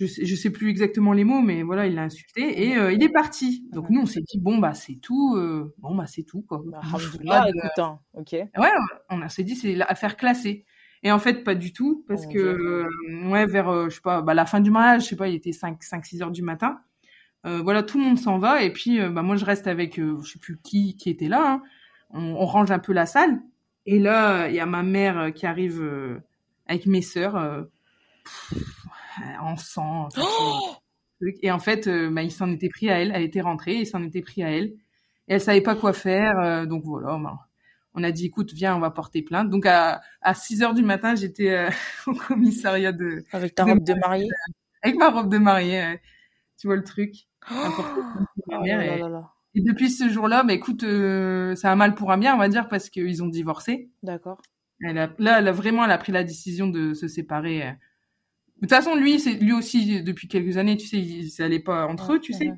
Je sais plus exactement les mots, mais voilà, il l'a insulté et il est parti. Donc nous, on s'est dit bon bah c'est tout, quoi. Bah, écoute, hein, ok. Ouais, on s'est dit c'est l'affaire classée. Et en fait, pas du tout, parce que, vers, je sais pas, bah, la fin du mariage, je sais pas, il était 5-6 heures du matin. Voilà, tout le monde s'en va. Et puis, moi, je reste avec, je sais plus qui était là. Hein. On range un peu la salle. Et là, il y a ma mère qui arrive avec mes sœurs. en sang. Et en fait, il s'en était pris à elle. Elle était rentrée, il s'en était pris à elle. Et elle savait pas quoi faire. Donc voilà, on a dit, écoute, viens, on va porter plainte. Donc à 6h du matin, j'étais au commissariat de... Avec ta robe de mariée ? Avec ma robe de mariée, tu vois le truc. Et depuis ce jour-là, écoute, c'est un mal pour un bien, on va dire, parce qu'ils ont divorcé. D'accord. Elle a pris la décision de se séparer. De toute façon, lui aussi, depuis quelques années, tu sais, ils n'allaient pas entre eux, tu sais.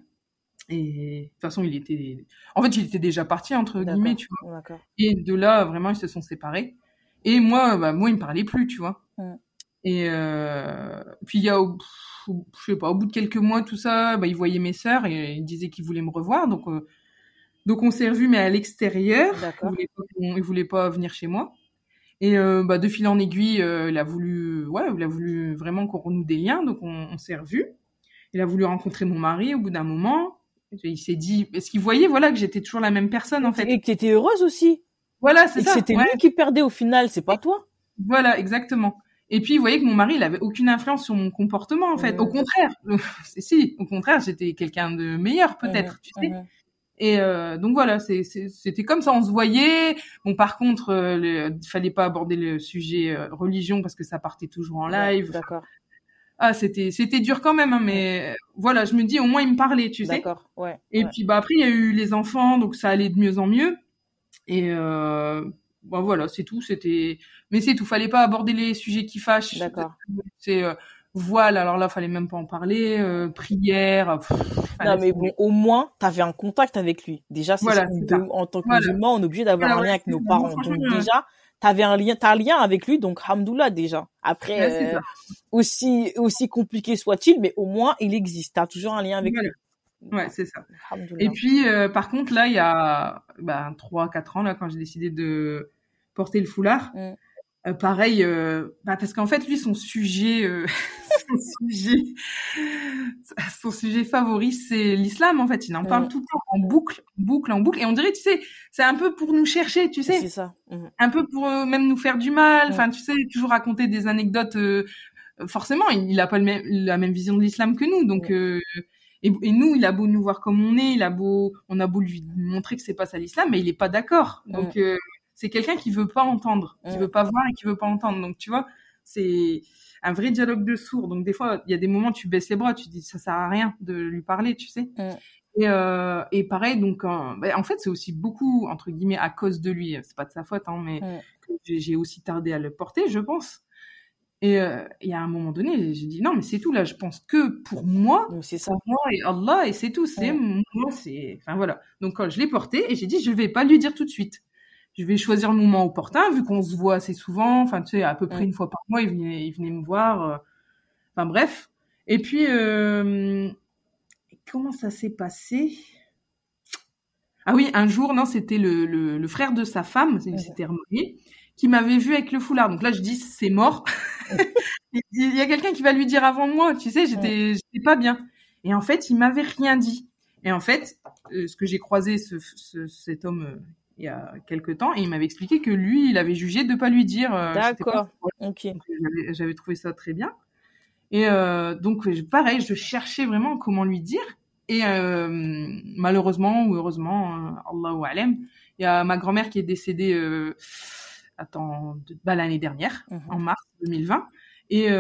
Et de toute façon, il était déjà parti, entre guillemets, tu vois. D'accord. Et de là, vraiment, ils se sont séparés. Et moi, ils ne me parlaient plus, tu vois. Et puis, il y a, je sais pas, au bout de quelques mois, tout ça, ils voyaient mes sœurs et ils disaient qu'ils voulaient me revoir. Donc on s'est revus, mais à l'extérieur. D'accord. Ils ne voulaient pas venir chez moi. Et de fil en aiguille, il a voulu vraiment qu'on renoue des liens, donc on s'est revus. Il a voulu rencontrer mon mari au bout d'un moment. Il s'est dit, est-ce qu'il voyait que j'étais toujours la même personne en fait. Et que tu étais heureuse aussi. Voilà, c'est ça. Et que c'était lui qui perdait au final, c'est pas toi. Voilà, exactement. Et puis, vous voyez que mon mari, il avait aucune influence sur mon comportement en fait. Au contraire, si, au contraire, j'étais quelqu'un de meilleur peut-être, tu sais. Et donc voilà, c'était comme ça, on se voyait. Bon, par contre, fallait pas aborder le sujet religion parce que ça partait toujours en live. D'accord. Ah, c'était dur quand même, hein, mais voilà, je me dis au moins il me parlait, tu sais. D'accord. Ouais. Et puis après il y a eu les enfants, donc ça allait de mieux en mieux. Et voilà, c'est tout. Mais c'est tout. Fallait pas aborder les sujets qui fâchent. D'accord. C'est voile, alors là, fallait même pas en parler, prière. Non, mais bon, au moins, t'avais un contact avec lui. Déjà, en tant que musulman, on est obligé d'avoir un lien avec nos parents. Donc, déjà, t'avais un lien avec lui, donc, hamdoullah, déjà. Après, aussi compliqué soit-il, mais au moins, il existe. T'as toujours un lien avec lui. Ouais, c'est ça. Et puis, par contre, là, il y a, 3-4 ans, là, quand j'ai décidé de porter le foulard, pareil, parce qu'en fait, lui, son sujet favori, c'est l'islam, en fait. Il en parle tout le temps, en boucle. Et on dirait, tu sais, c'est un peu pour nous chercher, tu sais. C'est ça. Un peu pour même nous faire du mal. Enfin, tu sais, toujours raconter des anecdotes. Forcément, il n'a pas la même vision de l'islam que nous. Donc, et nous, il a beau nous voir comme on est, on a beau lui montrer que c'est pas ça l'islam, mais il n'est pas d'accord. Donc, c'est quelqu'un qui veut pas entendre, qui veut pas voir et qui veut pas entendre. Donc, tu vois, c'est un vrai dialogue de sourds. Donc, des fois, il y a des moments, tu baisses les bras, tu te dis, ça sert à rien de lui parler, tu sais. Et pareil, donc, en fait, c'est aussi beaucoup, entre guillemets, à cause de lui. C'est pas de sa faute, hein, mais j'ai aussi tardé à le porter, je pense. Et à un moment donné, j'ai dit, non, mais c'est tout, là, je pense que pour moi, c'est ça. Pour moi et Allah, et c'est tout, c'est moi, c'est... Enfin, voilà. Donc, quand je l'ai porté, et j'ai dit, je vais pas lui dire tout de suite. Je vais choisir le moment opportun, vu qu'on se voit assez souvent. Enfin, tu sais, à peu près une fois par mois, il venait me voir. Enfin, bref. Et puis, comment ça s'est passé ? Ah oui, un jour, non, c'était le frère de sa femme, c'était remarié, qui m'avait vu avec le foulard. Donc là, je dis, c'est mort. Il y a quelqu'un qui va lui dire avant moi. Tu sais, j'étais pas bien. Et en fait, il m'avait rien dit. Et en fait, ce que j'ai croisé, cet homme... il y a quelques temps, et il m'avait expliqué que lui, il avait jugé de pas lui dire. D'accord, ok. J'avais trouvé ça très bien. Et donc, pareil, je cherchais vraiment comment lui dire. Et malheureusement ou heureusement, Allahu A'lam, il y a ma grand-mère qui est décédée l'année dernière, en mars 2020. Et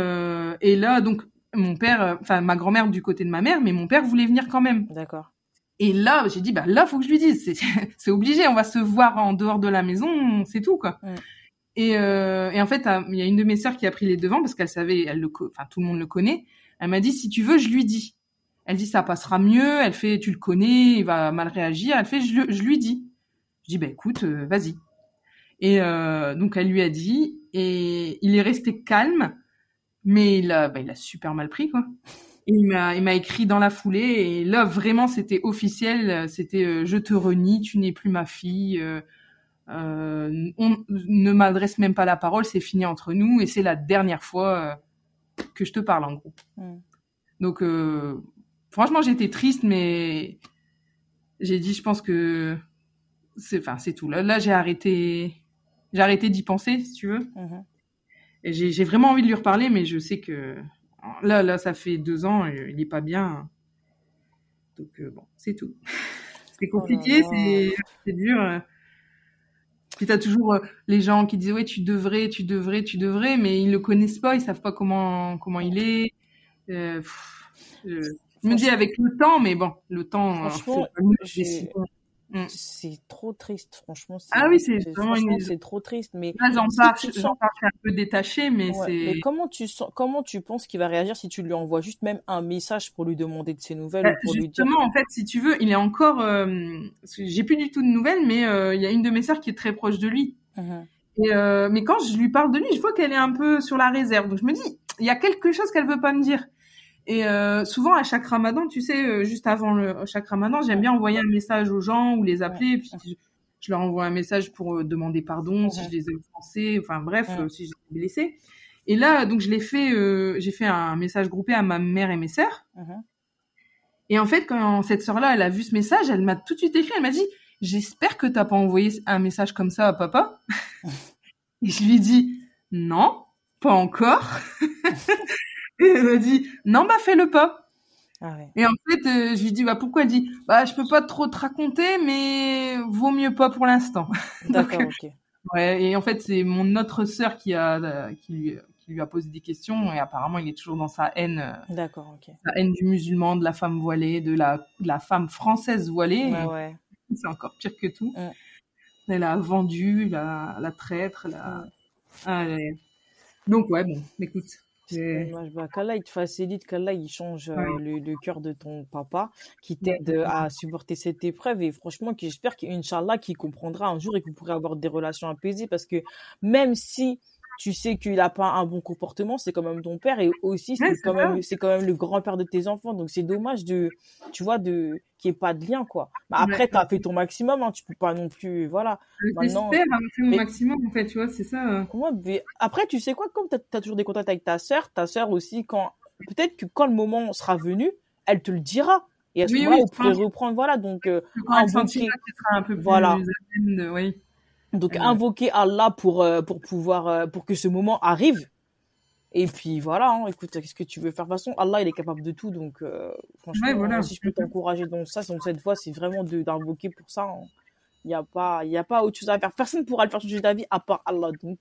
là, donc, mon père, enfin, ma grand-mère du côté de ma mère, mais mon père voulait venir quand même. D'accord. Et là, j'ai dit, là, faut que je lui dise, c'est obligé, on va se voir en dehors de la maison, c'est tout, quoi. Et en fait, il y a une de mes sœurs qui a pris les devants parce qu'elle savait, tout le monde le connaît. Elle m'a dit, si tu veux, je lui dis. Elle dit, ça passera mieux. Elle fait, tu le connais, il va mal réagir. Elle fait, je lui dis. Je dis, écoute, vas-y. Et donc, elle lui a dit, et il est resté calme, mais il a super mal pris, quoi. Et il m'a écrit dans la foulée, et là vraiment c'était officiel, c'était je te renie, tu n'es plus ma fille, on ne m'adresse même pas la parole, c'est fini entre nous et c'est la dernière fois que je te parle en gros. Donc franchement j'étais triste, mais j'ai dit je pense que c'est tout. Là j'ai arrêté d'y penser si tu veux. J'ai vraiment envie de lui reparler, mais je sais que là, ça fait 2 ans, il n'est pas bien. Donc, bon, c'est tout. C'est compliqué, c'est dur. Puis, tu as toujours les gens qui disent « Ouais, tu devrais », mais ils ne le connaissent pas, ils ne savent pas comment il est. Je me dis avec le temps, mais bon, le temps... Franchement, c'est trop triste, franchement. C'est trop triste. Mais là, j'en parle un peu détaché, mais c'est... Mais comment tu penses qu'il va réagir si tu lui envoies juste même un message pour lui demander de ses nouvelles ou pour lui dire... Justement, en fait, si tu veux, il est encore... J'ai plus du tout de nouvelles, mais il y a une de mes sœurs qui est très proche de lui. Uh-huh. Mais quand je lui parle de lui, je vois qu'elle est un peu sur la réserve. Donc, je me dis, il y a quelque chose qu'elle veut pas me dire. Et souvent à chaque Ramadan, tu sais, juste avant chaque Ramadan, j'aime bien envoyer un message aux gens ou les appeler. Et puis je leur envoie un message pour demander pardon si je les ai offensés, enfin bref, si je les ai blessés. Et là, donc j'ai fait un message groupé à ma mère et mes sœurs. Et en fait, quand cette sœur-là, elle a vu ce message, elle m'a tout de suite écrit. Elle m'a dit, j'espère que t'as pas envoyé un message comme ça à papa. Et je lui dis, non, pas encore. Et elle m'a dit, non, bah, fais-le pas. Ah ouais. Et en fait, je lui dis, bah, pourquoi? Elle dit, bah, je peux pas trop te raconter, mais vaut mieux pas pour l'instant. D'accord, donc, ok. Ouais, et en fait, c'est mon autre sœur qui lui a posé des questions, et apparemment, il est toujours dans sa haine. D'accord, ok. Sa haine du musulman, de la femme voilée, de la femme française voilée. Bah, ouais. C'est encore pire que tout. Ouais. Elle a vendu, la traître, Donc, ouais, bon, écoute. C'est dommage. Bah, qu'Allah il te facilite, qu'Allah il change le cœur de ton papa, qui t'aide à supporter cette épreuve, et franchement j'espère qu'Inch'Allah qu'il comprendra un jour et que vous pourrez avoir des relations apaisées, parce que même si tu sais qu'il a pas un bon comportement, c'est quand même ton père, et aussi c'est quand même le grand-père de tes enfants, donc c'est dommage de qu'il n'y ait pas de lien, quoi. Bah, après t'as fait ton maximum, hein, tu peux pas non plus, voilà. J'espère avoir fait mon maximum, en fait, tu vois, c'est ça. Ouais, mais après tu sais quoi, comme t'as toujours des contacts avec ta sœur aussi, quand peut-être que quand le moment sera venu, elle te le dira. Et à ce moment-là, on pourrait reprendre, voilà, donc un peu plus, voilà. Donc invoquer Allah pour que ce moment arrive. Et puis voilà, écoute, qu'est-ce que tu veux faire? De toute façon, Allah il est capable de tout, donc franchement, voilà. Si je peux t'encourager dans ça, dans cette voie, c'est vraiment d'invoquer pour ça. Il y a pas autre chose à faire. Personne pourra le faire changer d'avis à part Allah, donc.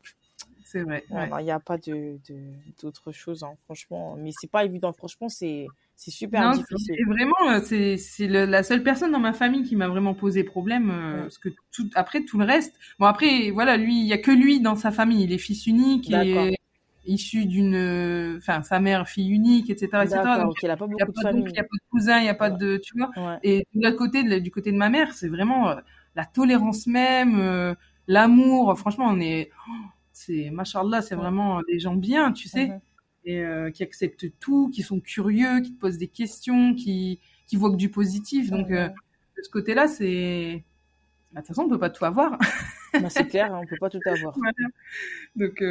C'est vrai. Voilà, il y a pas d'autre chose, franchement. Mais c'est pas évident, franchement, c'est super difficile. C'est vraiment, c'est la seule personne dans ma famille qui m'a vraiment posé problème, parce que tout le reste. Bon, après, voilà, lui, il y a que lui dans sa famille. Il est fils unique, et issu d'une, enfin, sa mère fille unique, etc. Donc, il n'y a pas beaucoup de famille. Il n'y a pas de cousin, il n'y a pas de, tu vois. Ouais. Et de l'autre côté, du côté de ma mère, c'est vraiment la tolérance même, l'amour. Franchement, c'est, mashallah, c'est vraiment des gens bien, tu sais. Et qui acceptent tout, qui sont curieux, qui te posent des questions, qui voient que du positif. Donc, de ce côté-là, c'est... Bah, de toute façon, on ne peut pas tout avoir. Bah, c'est clair, on ne peut pas tout avoir. Voilà. Donc,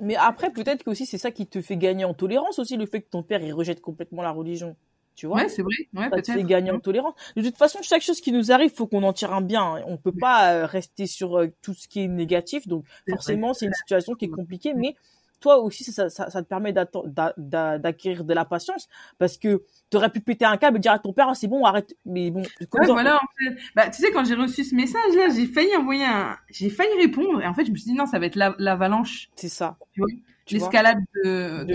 Mais après, peut-être que aussi, c'est ça qui te fait gagner en tolérance aussi, le fait que ton père, il rejette complètement la religion. Tu vois? Ouais, c'est vrai. Ouais, peut-être. Ça te fait gagner en tolérance. De toute façon, chaque chose qui nous arrive, il faut qu'on en tire un bien. On ne peut pas rester sur tout ce qui est négatif. Donc, forcément, c'est une situation qui est compliquée, mais... Toi aussi, ça te permet d'acquérir de la patience, parce que t'aurais pu péter un câble et dire à ton père, c'est bon, arrête. Mais bon, voilà, en fait. Bah, tu sais, quand j'ai reçu ce message-là, j'ai failli répondre, et en fait, je me suis dit, non, ça va être l'avalanche. C'est ça. Tu vois, l'escalade de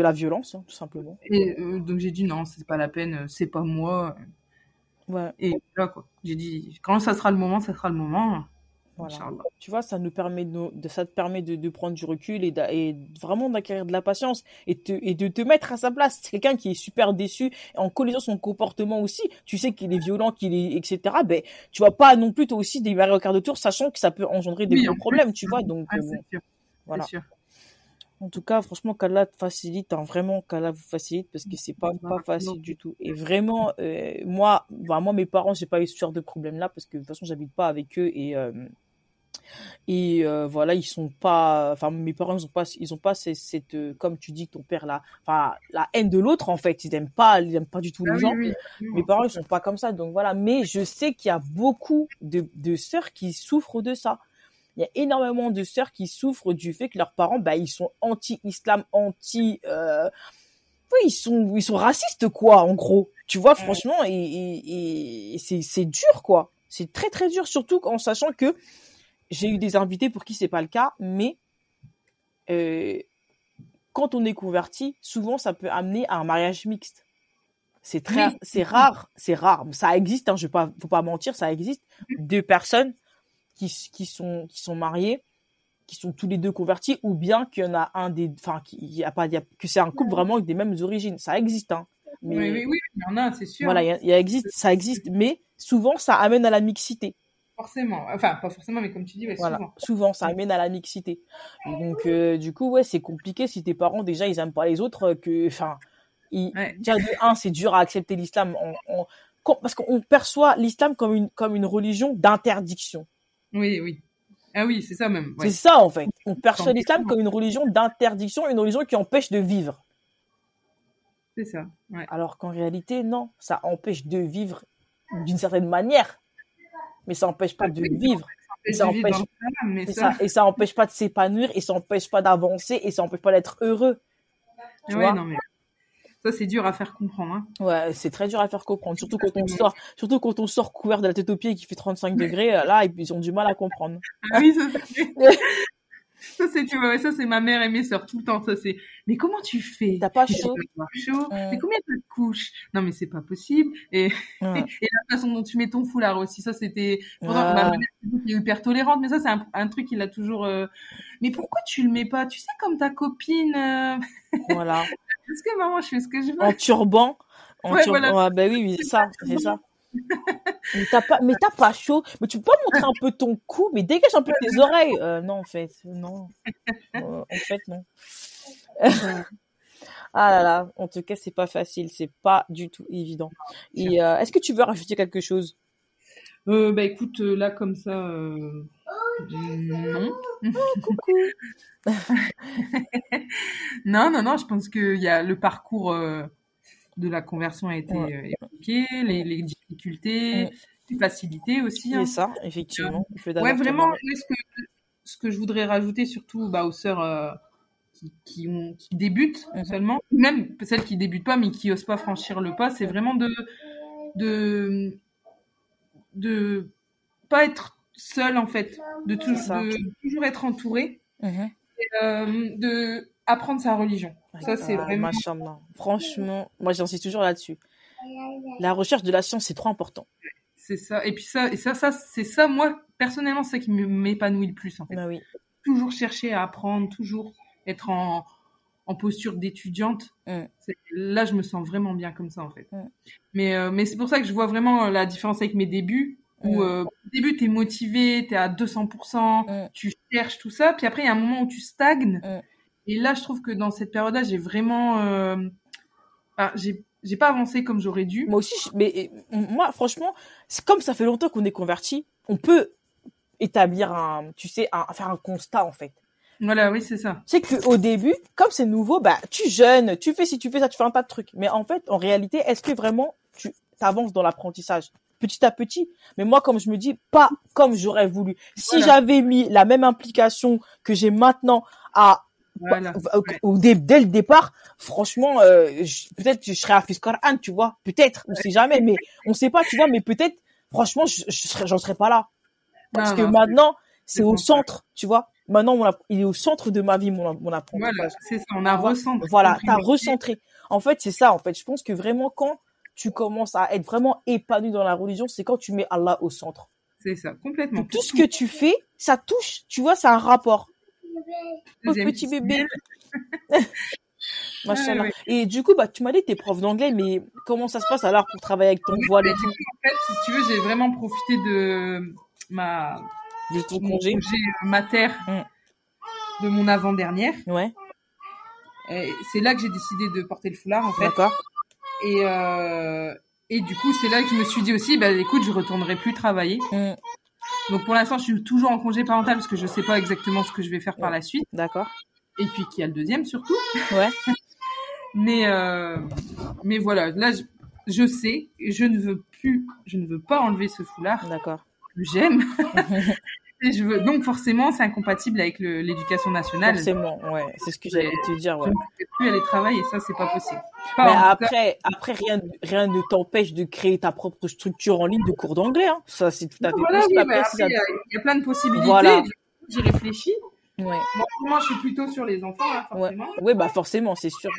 la violence, tout simplement. Et donc, j'ai dit, non, c'est pas la peine, c'est pas moi. Ouais. Et là, quoi. J'ai dit, quand ça sera le moment. Voilà. Tu vois, ça nous permet ça te permet de prendre du recul et vraiment d'acquérir de la patience et de te mettre à sa place. C'est quelqu'un qui est super déçu, en connaissant son comportement aussi, tu sais qu'il est violent, etc. Ben, tu vas pas non plus toi aussi démarrer au quart de tour, sachant que ça peut engendrer des gros problèmes, tu vois. Donc, voilà. C'est sûr. En tout cas, franchement, qu'Allah te facilite, vraiment qu'Allah vous facilite, parce que c'est pas facile du tout. Et vraiment, moi, mes parents, j'ai pas eu ce genre de problème là, parce que de toute façon, j'habite pas avec eux et voilà, ils sont pas, enfin mes parents ils ont pas cette comme tu dis ton père là, enfin la haine de l'autre, en fait ils aiment pas du tout les gens. Mes parents ils sont pas comme ça, donc voilà. Mais je sais qu'il y a beaucoup de sœurs qui souffrent de ça, il y a énormément de sœurs qui souffrent du fait que leurs parents, bah, ils sont anti-islam, oui, ils sont racistes, quoi, en gros. Tu vois, franchement, et c'est dur, quoi. C'est très, très dur, surtout en sachant que j'ai eu des invités pour qui c'est pas le cas, mais quand on est converti, souvent, ça peut amener à un mariage mixte. C'est rare. Ça existe, hein, faut pas mentir, ça existe. Deux personnes qui sont mariées, qui sont tous les deux convertis, ou bien qu'il y en a un des, enfin, que c'est un couple vraiment avec des mêmes origines. Ça existe, hein. Mais, oui, il y en a, c'est sûr. Voilà, ça existe, mais souvent, ça amène à la mixité. Forcément, enfin pas forcément, mais comme tu dis, ouais, voilà. Souvent ça amène à la mixité. Et donc du coup, ouais, c'est compliqué si tes parents déjà ils aiment pas les autres, que enfin, déjà de un, c'est dur à accepter l'islam parce qu'on perçoit l'islam comme une religion d'interdiction. Oui. Ah oui, c'est ça même. Ouais. C'est ça en fait. On perçoit l'islam comme une religion d'interdiction, une religion qui empêche de vivre. C'est ça. Ouais. Alors qu'en réalité, non, ça empêche de vivre d'une certaine manière. Mais ça n'empêche pas de vivre. Et ça n'empêche pas de s'épanouir, et ça n'empêche pas d'avancer, et ça n'empêche pas d'être heureux. Tu vois non, mais ça, c'est dur à faire comprendre. Hein. Ouais, c'est très dur à faire comprendre. Surtout quand on sort couvert de la tête aux pieds et qu'il fait 35 degrés, là, ils ont du mal à comprendre. Ah oui, ça c'est... ça, c'est ma mère et mes sœurs tout le temps. Ça, c'est... Mais comment tu fais ? T'as pas chaud ? Mais combien t'as de couches ? Non, mais c'est pas possible. Et la façon dont tu mets ton foulard aussi, ça, c'était... Pendant que ma mère est hyper tolérante, mais ça, c'est un truc qu'il a toujours... Mais pourquoi tu le mets pas ? Tu sais, comme ta copine... Voilà. Parce que maman, je fais ce que je veux. En turban. Voilà. Ben oui, c'est ça. Mais t'as pas chaud, mais tu peux pas montrer un peu ton cou, mais dégage un peu tes oreilles. Non, en fait, non. Ah là là, en tout cas, c'est pas facile, c'est pas du tout évident. Et est-ce que tu veux rajouter quelque chose ? Bah écoute, là comme ça, non. Oh, coucou. Non, je pense qu'il y a le parcours... de la conversion a été évoquée, les difficultés, les facilités aussi. C'est ça, effectivement. Vraiment, ce que je voudrais rajouter, surtout aux sœurs qui débutent seulement, même celles qui débutent pas, mais qui n'osent pas franchir le pas, c'est vraiment de pas être seule, en fait, de toujours être entourée, de apprendre sa religion. Ça, c'est vraiment... Franchement, moi, j'insiste toujours là-dessus. La recherche de la science, c'est trop important. C'est ça. Et puis ça, c'est ça, moi, personnellement, c'est ça qui m'épanouit le plus, en fait. Bah oui. Toujours chercher à apprendre, toujours être en posture d'étudiante. Là, je me sens vraiment bien comme ça, en fait. Mais c'est pour ça que je vois vraiment la différence avec mes débuts, où au début, t'es motivée, t'es à 200%, tu cherches tout ça. Puis après, il y a un moment où tu stagnes. Et là, je trouve que dans cette période-là, j'ai vraiment... j'ai pas avancé comme j'aurais dû. Moi aussi, moi, franchement, c'est comme ça fait longtemps qu'on est converti, on peut établir faire un constat, en fait. Voilà, oui, c'est ça. C'est qu'au début, comme c'est nouveau, tu jeûnes, tu fais ci, tu fais ça, tu fais un tas de trucs. Mais en fait, en réalité, est-ce que vraiment tu avances dans l'apprentissage ? Petit à petit, mais moi, comme je me dis, pas comme j'aurais voulu. Si j'avais mis la même implication que j'ai maintenant à... Voilà. Dès le départ, franchement, peut-être que je serais à Fiskarhan, tu vois, peut-être, on sait jamais, mais on sait pas, tu vois, mais peut-être, franchement, j'en serais pas là. Parce que maintenant, c'est au centre, tu vois. Maintenant, il est au centre de ma vie, mon apprentissage. Voilà, c'est ça, on a recentré. Voilà, t'as recentré. En fait, c'est ça, en fait. Je pense que vraiment, quand tu commences à être vraiment épanoui dans la religion, c'est quand tu mets Allah au centre. C'est ça, complètement. Tout ce que tu fais, ça touche, tu vois, c'est un rapport. Petit bébé. Machallah. Et du coup, tu m'as dit que t'es prof d'anglais, mais comment ça se passe alors pour travailler avec ton voile? En fait, si tu veux, j'ai vraiment profité de mon congé mater, de mon avant-dernière. Ouais. Et c'est là que j'ai décidé de porter le foulard, en fait. D'accord. Et du coup, c'est là que je me suis dit aussi, écoute, je retournerai plus travailler. Donc, pour l'instant, je suis toujours en congé parental parce que je sais pas exactement ce que je vais faire par la suite. D'accord. Et puis, qu'il y a le deuxième, surtout. Ouais. Mais voilà, là, je sais, je ne veux pas enlever ce foulard. D'accord. Que j'aime. je veux. Donc forcément, c'est incompatible avec l'éducation nationale. Forcément, ouais. C'est ce que j'allais te dire. Ouais. Je ne peux plus aller travailler, ça c'est pas possible. Pas mais après rien ne t'empêche de créer ta propre structure en ligne de cours d'anglais. Hein. Ça c'est tout à fait possible. Après, il y a plein de possibilités. Voilà. J'y réfléchis. Ouais. Moi, je suis plutôt sur les enfants, hein, forcément. Ouais. Ouais, bah forcément, c'est sûr.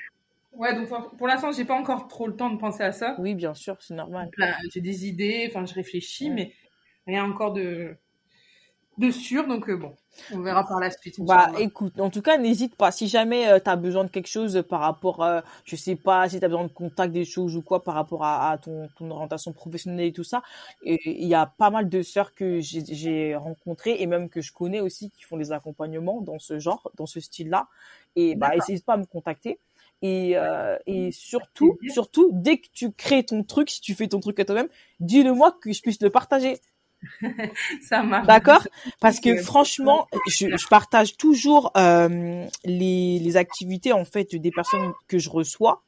Ouais, donc pour l'instant, j'ai pas encore trop le temps de penser à ça. Oui, bien sûr, c'est normal. Là, j'ai des idées, enfin, je réfléchis, mais rien encore de sûr, donc bon, on verra par la suite. Bah, écoute, en tout cas, n'hésite pas. Si jamais t'as besoin de quelque chose par rapport, je sais pas, si t'as besoin de contact, des choses ou quoi, par rapport à ton orientation professionnelle et tout ça, il y a pas mal de sœurs que j'ai rencontrées et même que je connais aussi qui font des accompagnements dans ce genre, dans ce style-là. Et bah, n'hésite pas à me contacter. Et surtout, dès que tu crées ton truc, si tu fais ton truc à toi-même, dis-le-moi que je puisse le partager. Ça marche. D'accord ? Parce que franchement, je partage toujours les activités en fait des personnes que je reçois.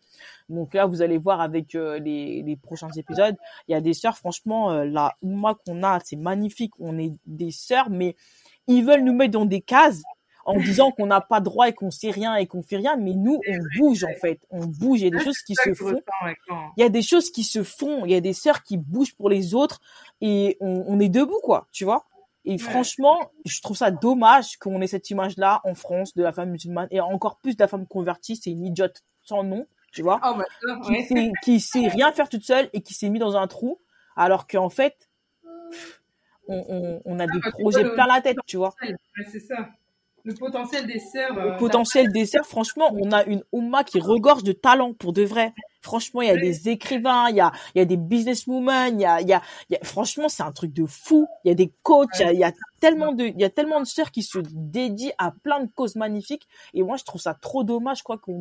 Donc là, vous allez voir avec les prochains épisodes, il y a des sœurs. Franchement, la Ouma qu'on a, c'est magnifique. On est des sœurs, mais ils veulent nous mettre dans des cases. En disant qu'on n'a pas droit et qu'on sait rien et qu'on fait rien, mais nous, on bouge, en fait. On bouge. Il y a des choses qui se font. Il y a des choses qui se font. Il y a des sœurs qui bougent pour les autres et on est debout, quoi. Tu vois? Et franchement, je trouve ça dommage qu'on ait cette image-là en France de la femme musulmane et encore plus de la femme convertie. C'est une idiote sans nom, tu vois? Oh, bah, ça, ouais. Qui sait rien faire toute seule et qui s'est mis dans un trou alors qu'en fait, on a des projets plein la tête, tu vois? C'est ça. Le potentiel des sœurs. Le potentiel des sœurs, franchement, on a une Oumma qui regorge de talents pour de vrai. Franchement, il y a des écrivains, il y a des businesswomen, franchement, c'est un truc de fou. Il y a des coachs, il y a tellement de sœurs qui se dédient à plein de causes magnifiques. Et moi, je trouve ça trop dommage, quoi, qu'on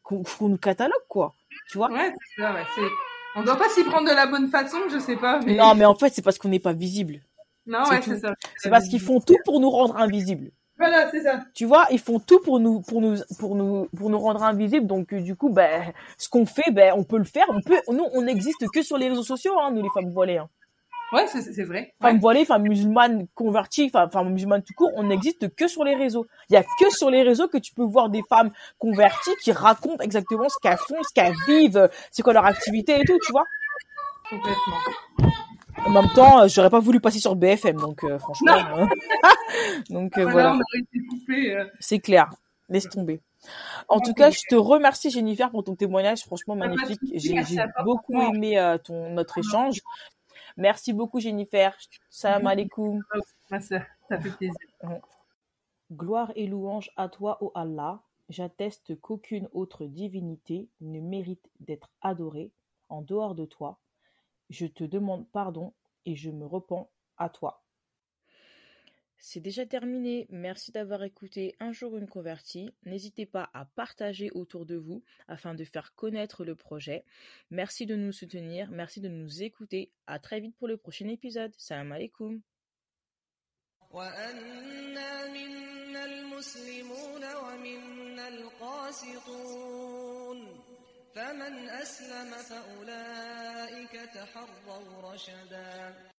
nous catalogue, quoi. Tu vois? Ouais, c'est ça, ouais. On doit pas s'y prendre de la bonne façon, je sais pas, mais. Non, mais en fait, c'est parce qu'on n'est pas visible. Non, c'est tout. C'est ça. C'est parce qu'ils font tout pour nous rendre invisibles. Voilà, c'est ça. Tu vois, ils font tout pour nous rendre invisibles. Donc du coup, ben ce qu'on fait, ben on peut le faire. Nous, on n'existe que sur les réseaux sociaux, hein, nous les femmes voilées. Hein. Ouais, c'est vrai. Femmes voilées, femmes musulmanes converties, femmes musulmanes tout court, on n'existe que sur les réseaux. Il y a que sur les réseaux que tu peux voir des femmes converties qui racontent exactement ce qu'elles font, ce qu'elles vivent, c'est quoi leur activité et tout, tu vois. Complètement. En même temps, j'aurais pas voulu passer sur BFM, donc franchement. Donc voilà. On aurait été coupé, C'est clair. Laisse tomber. En tout cas, je te remercie Jennifer pour ton témoignage, franchement magnifique. J'ai beaucoup aimé notre échange. Merci beaucoup Jennifer. Salam alaikum. Ça fait plaisir. Gloire et louange à toi, ô Allah. J'atteste qu'aucune autre divinité ne mérite d'être adorée en dehors de toi. Je te demande pardon et je me repens à toi. C'est déjà terminé. Merci d'avoir écouté Un jour une convertie. N'hésitez pas à partager autour de vous afin de faire connaître le projet. Merci de nous soutenir. Merci de nous écouter. À très vite pour le prochain épisode. Salam alaikum. فمن أسلم فأولئك تحروا رشدا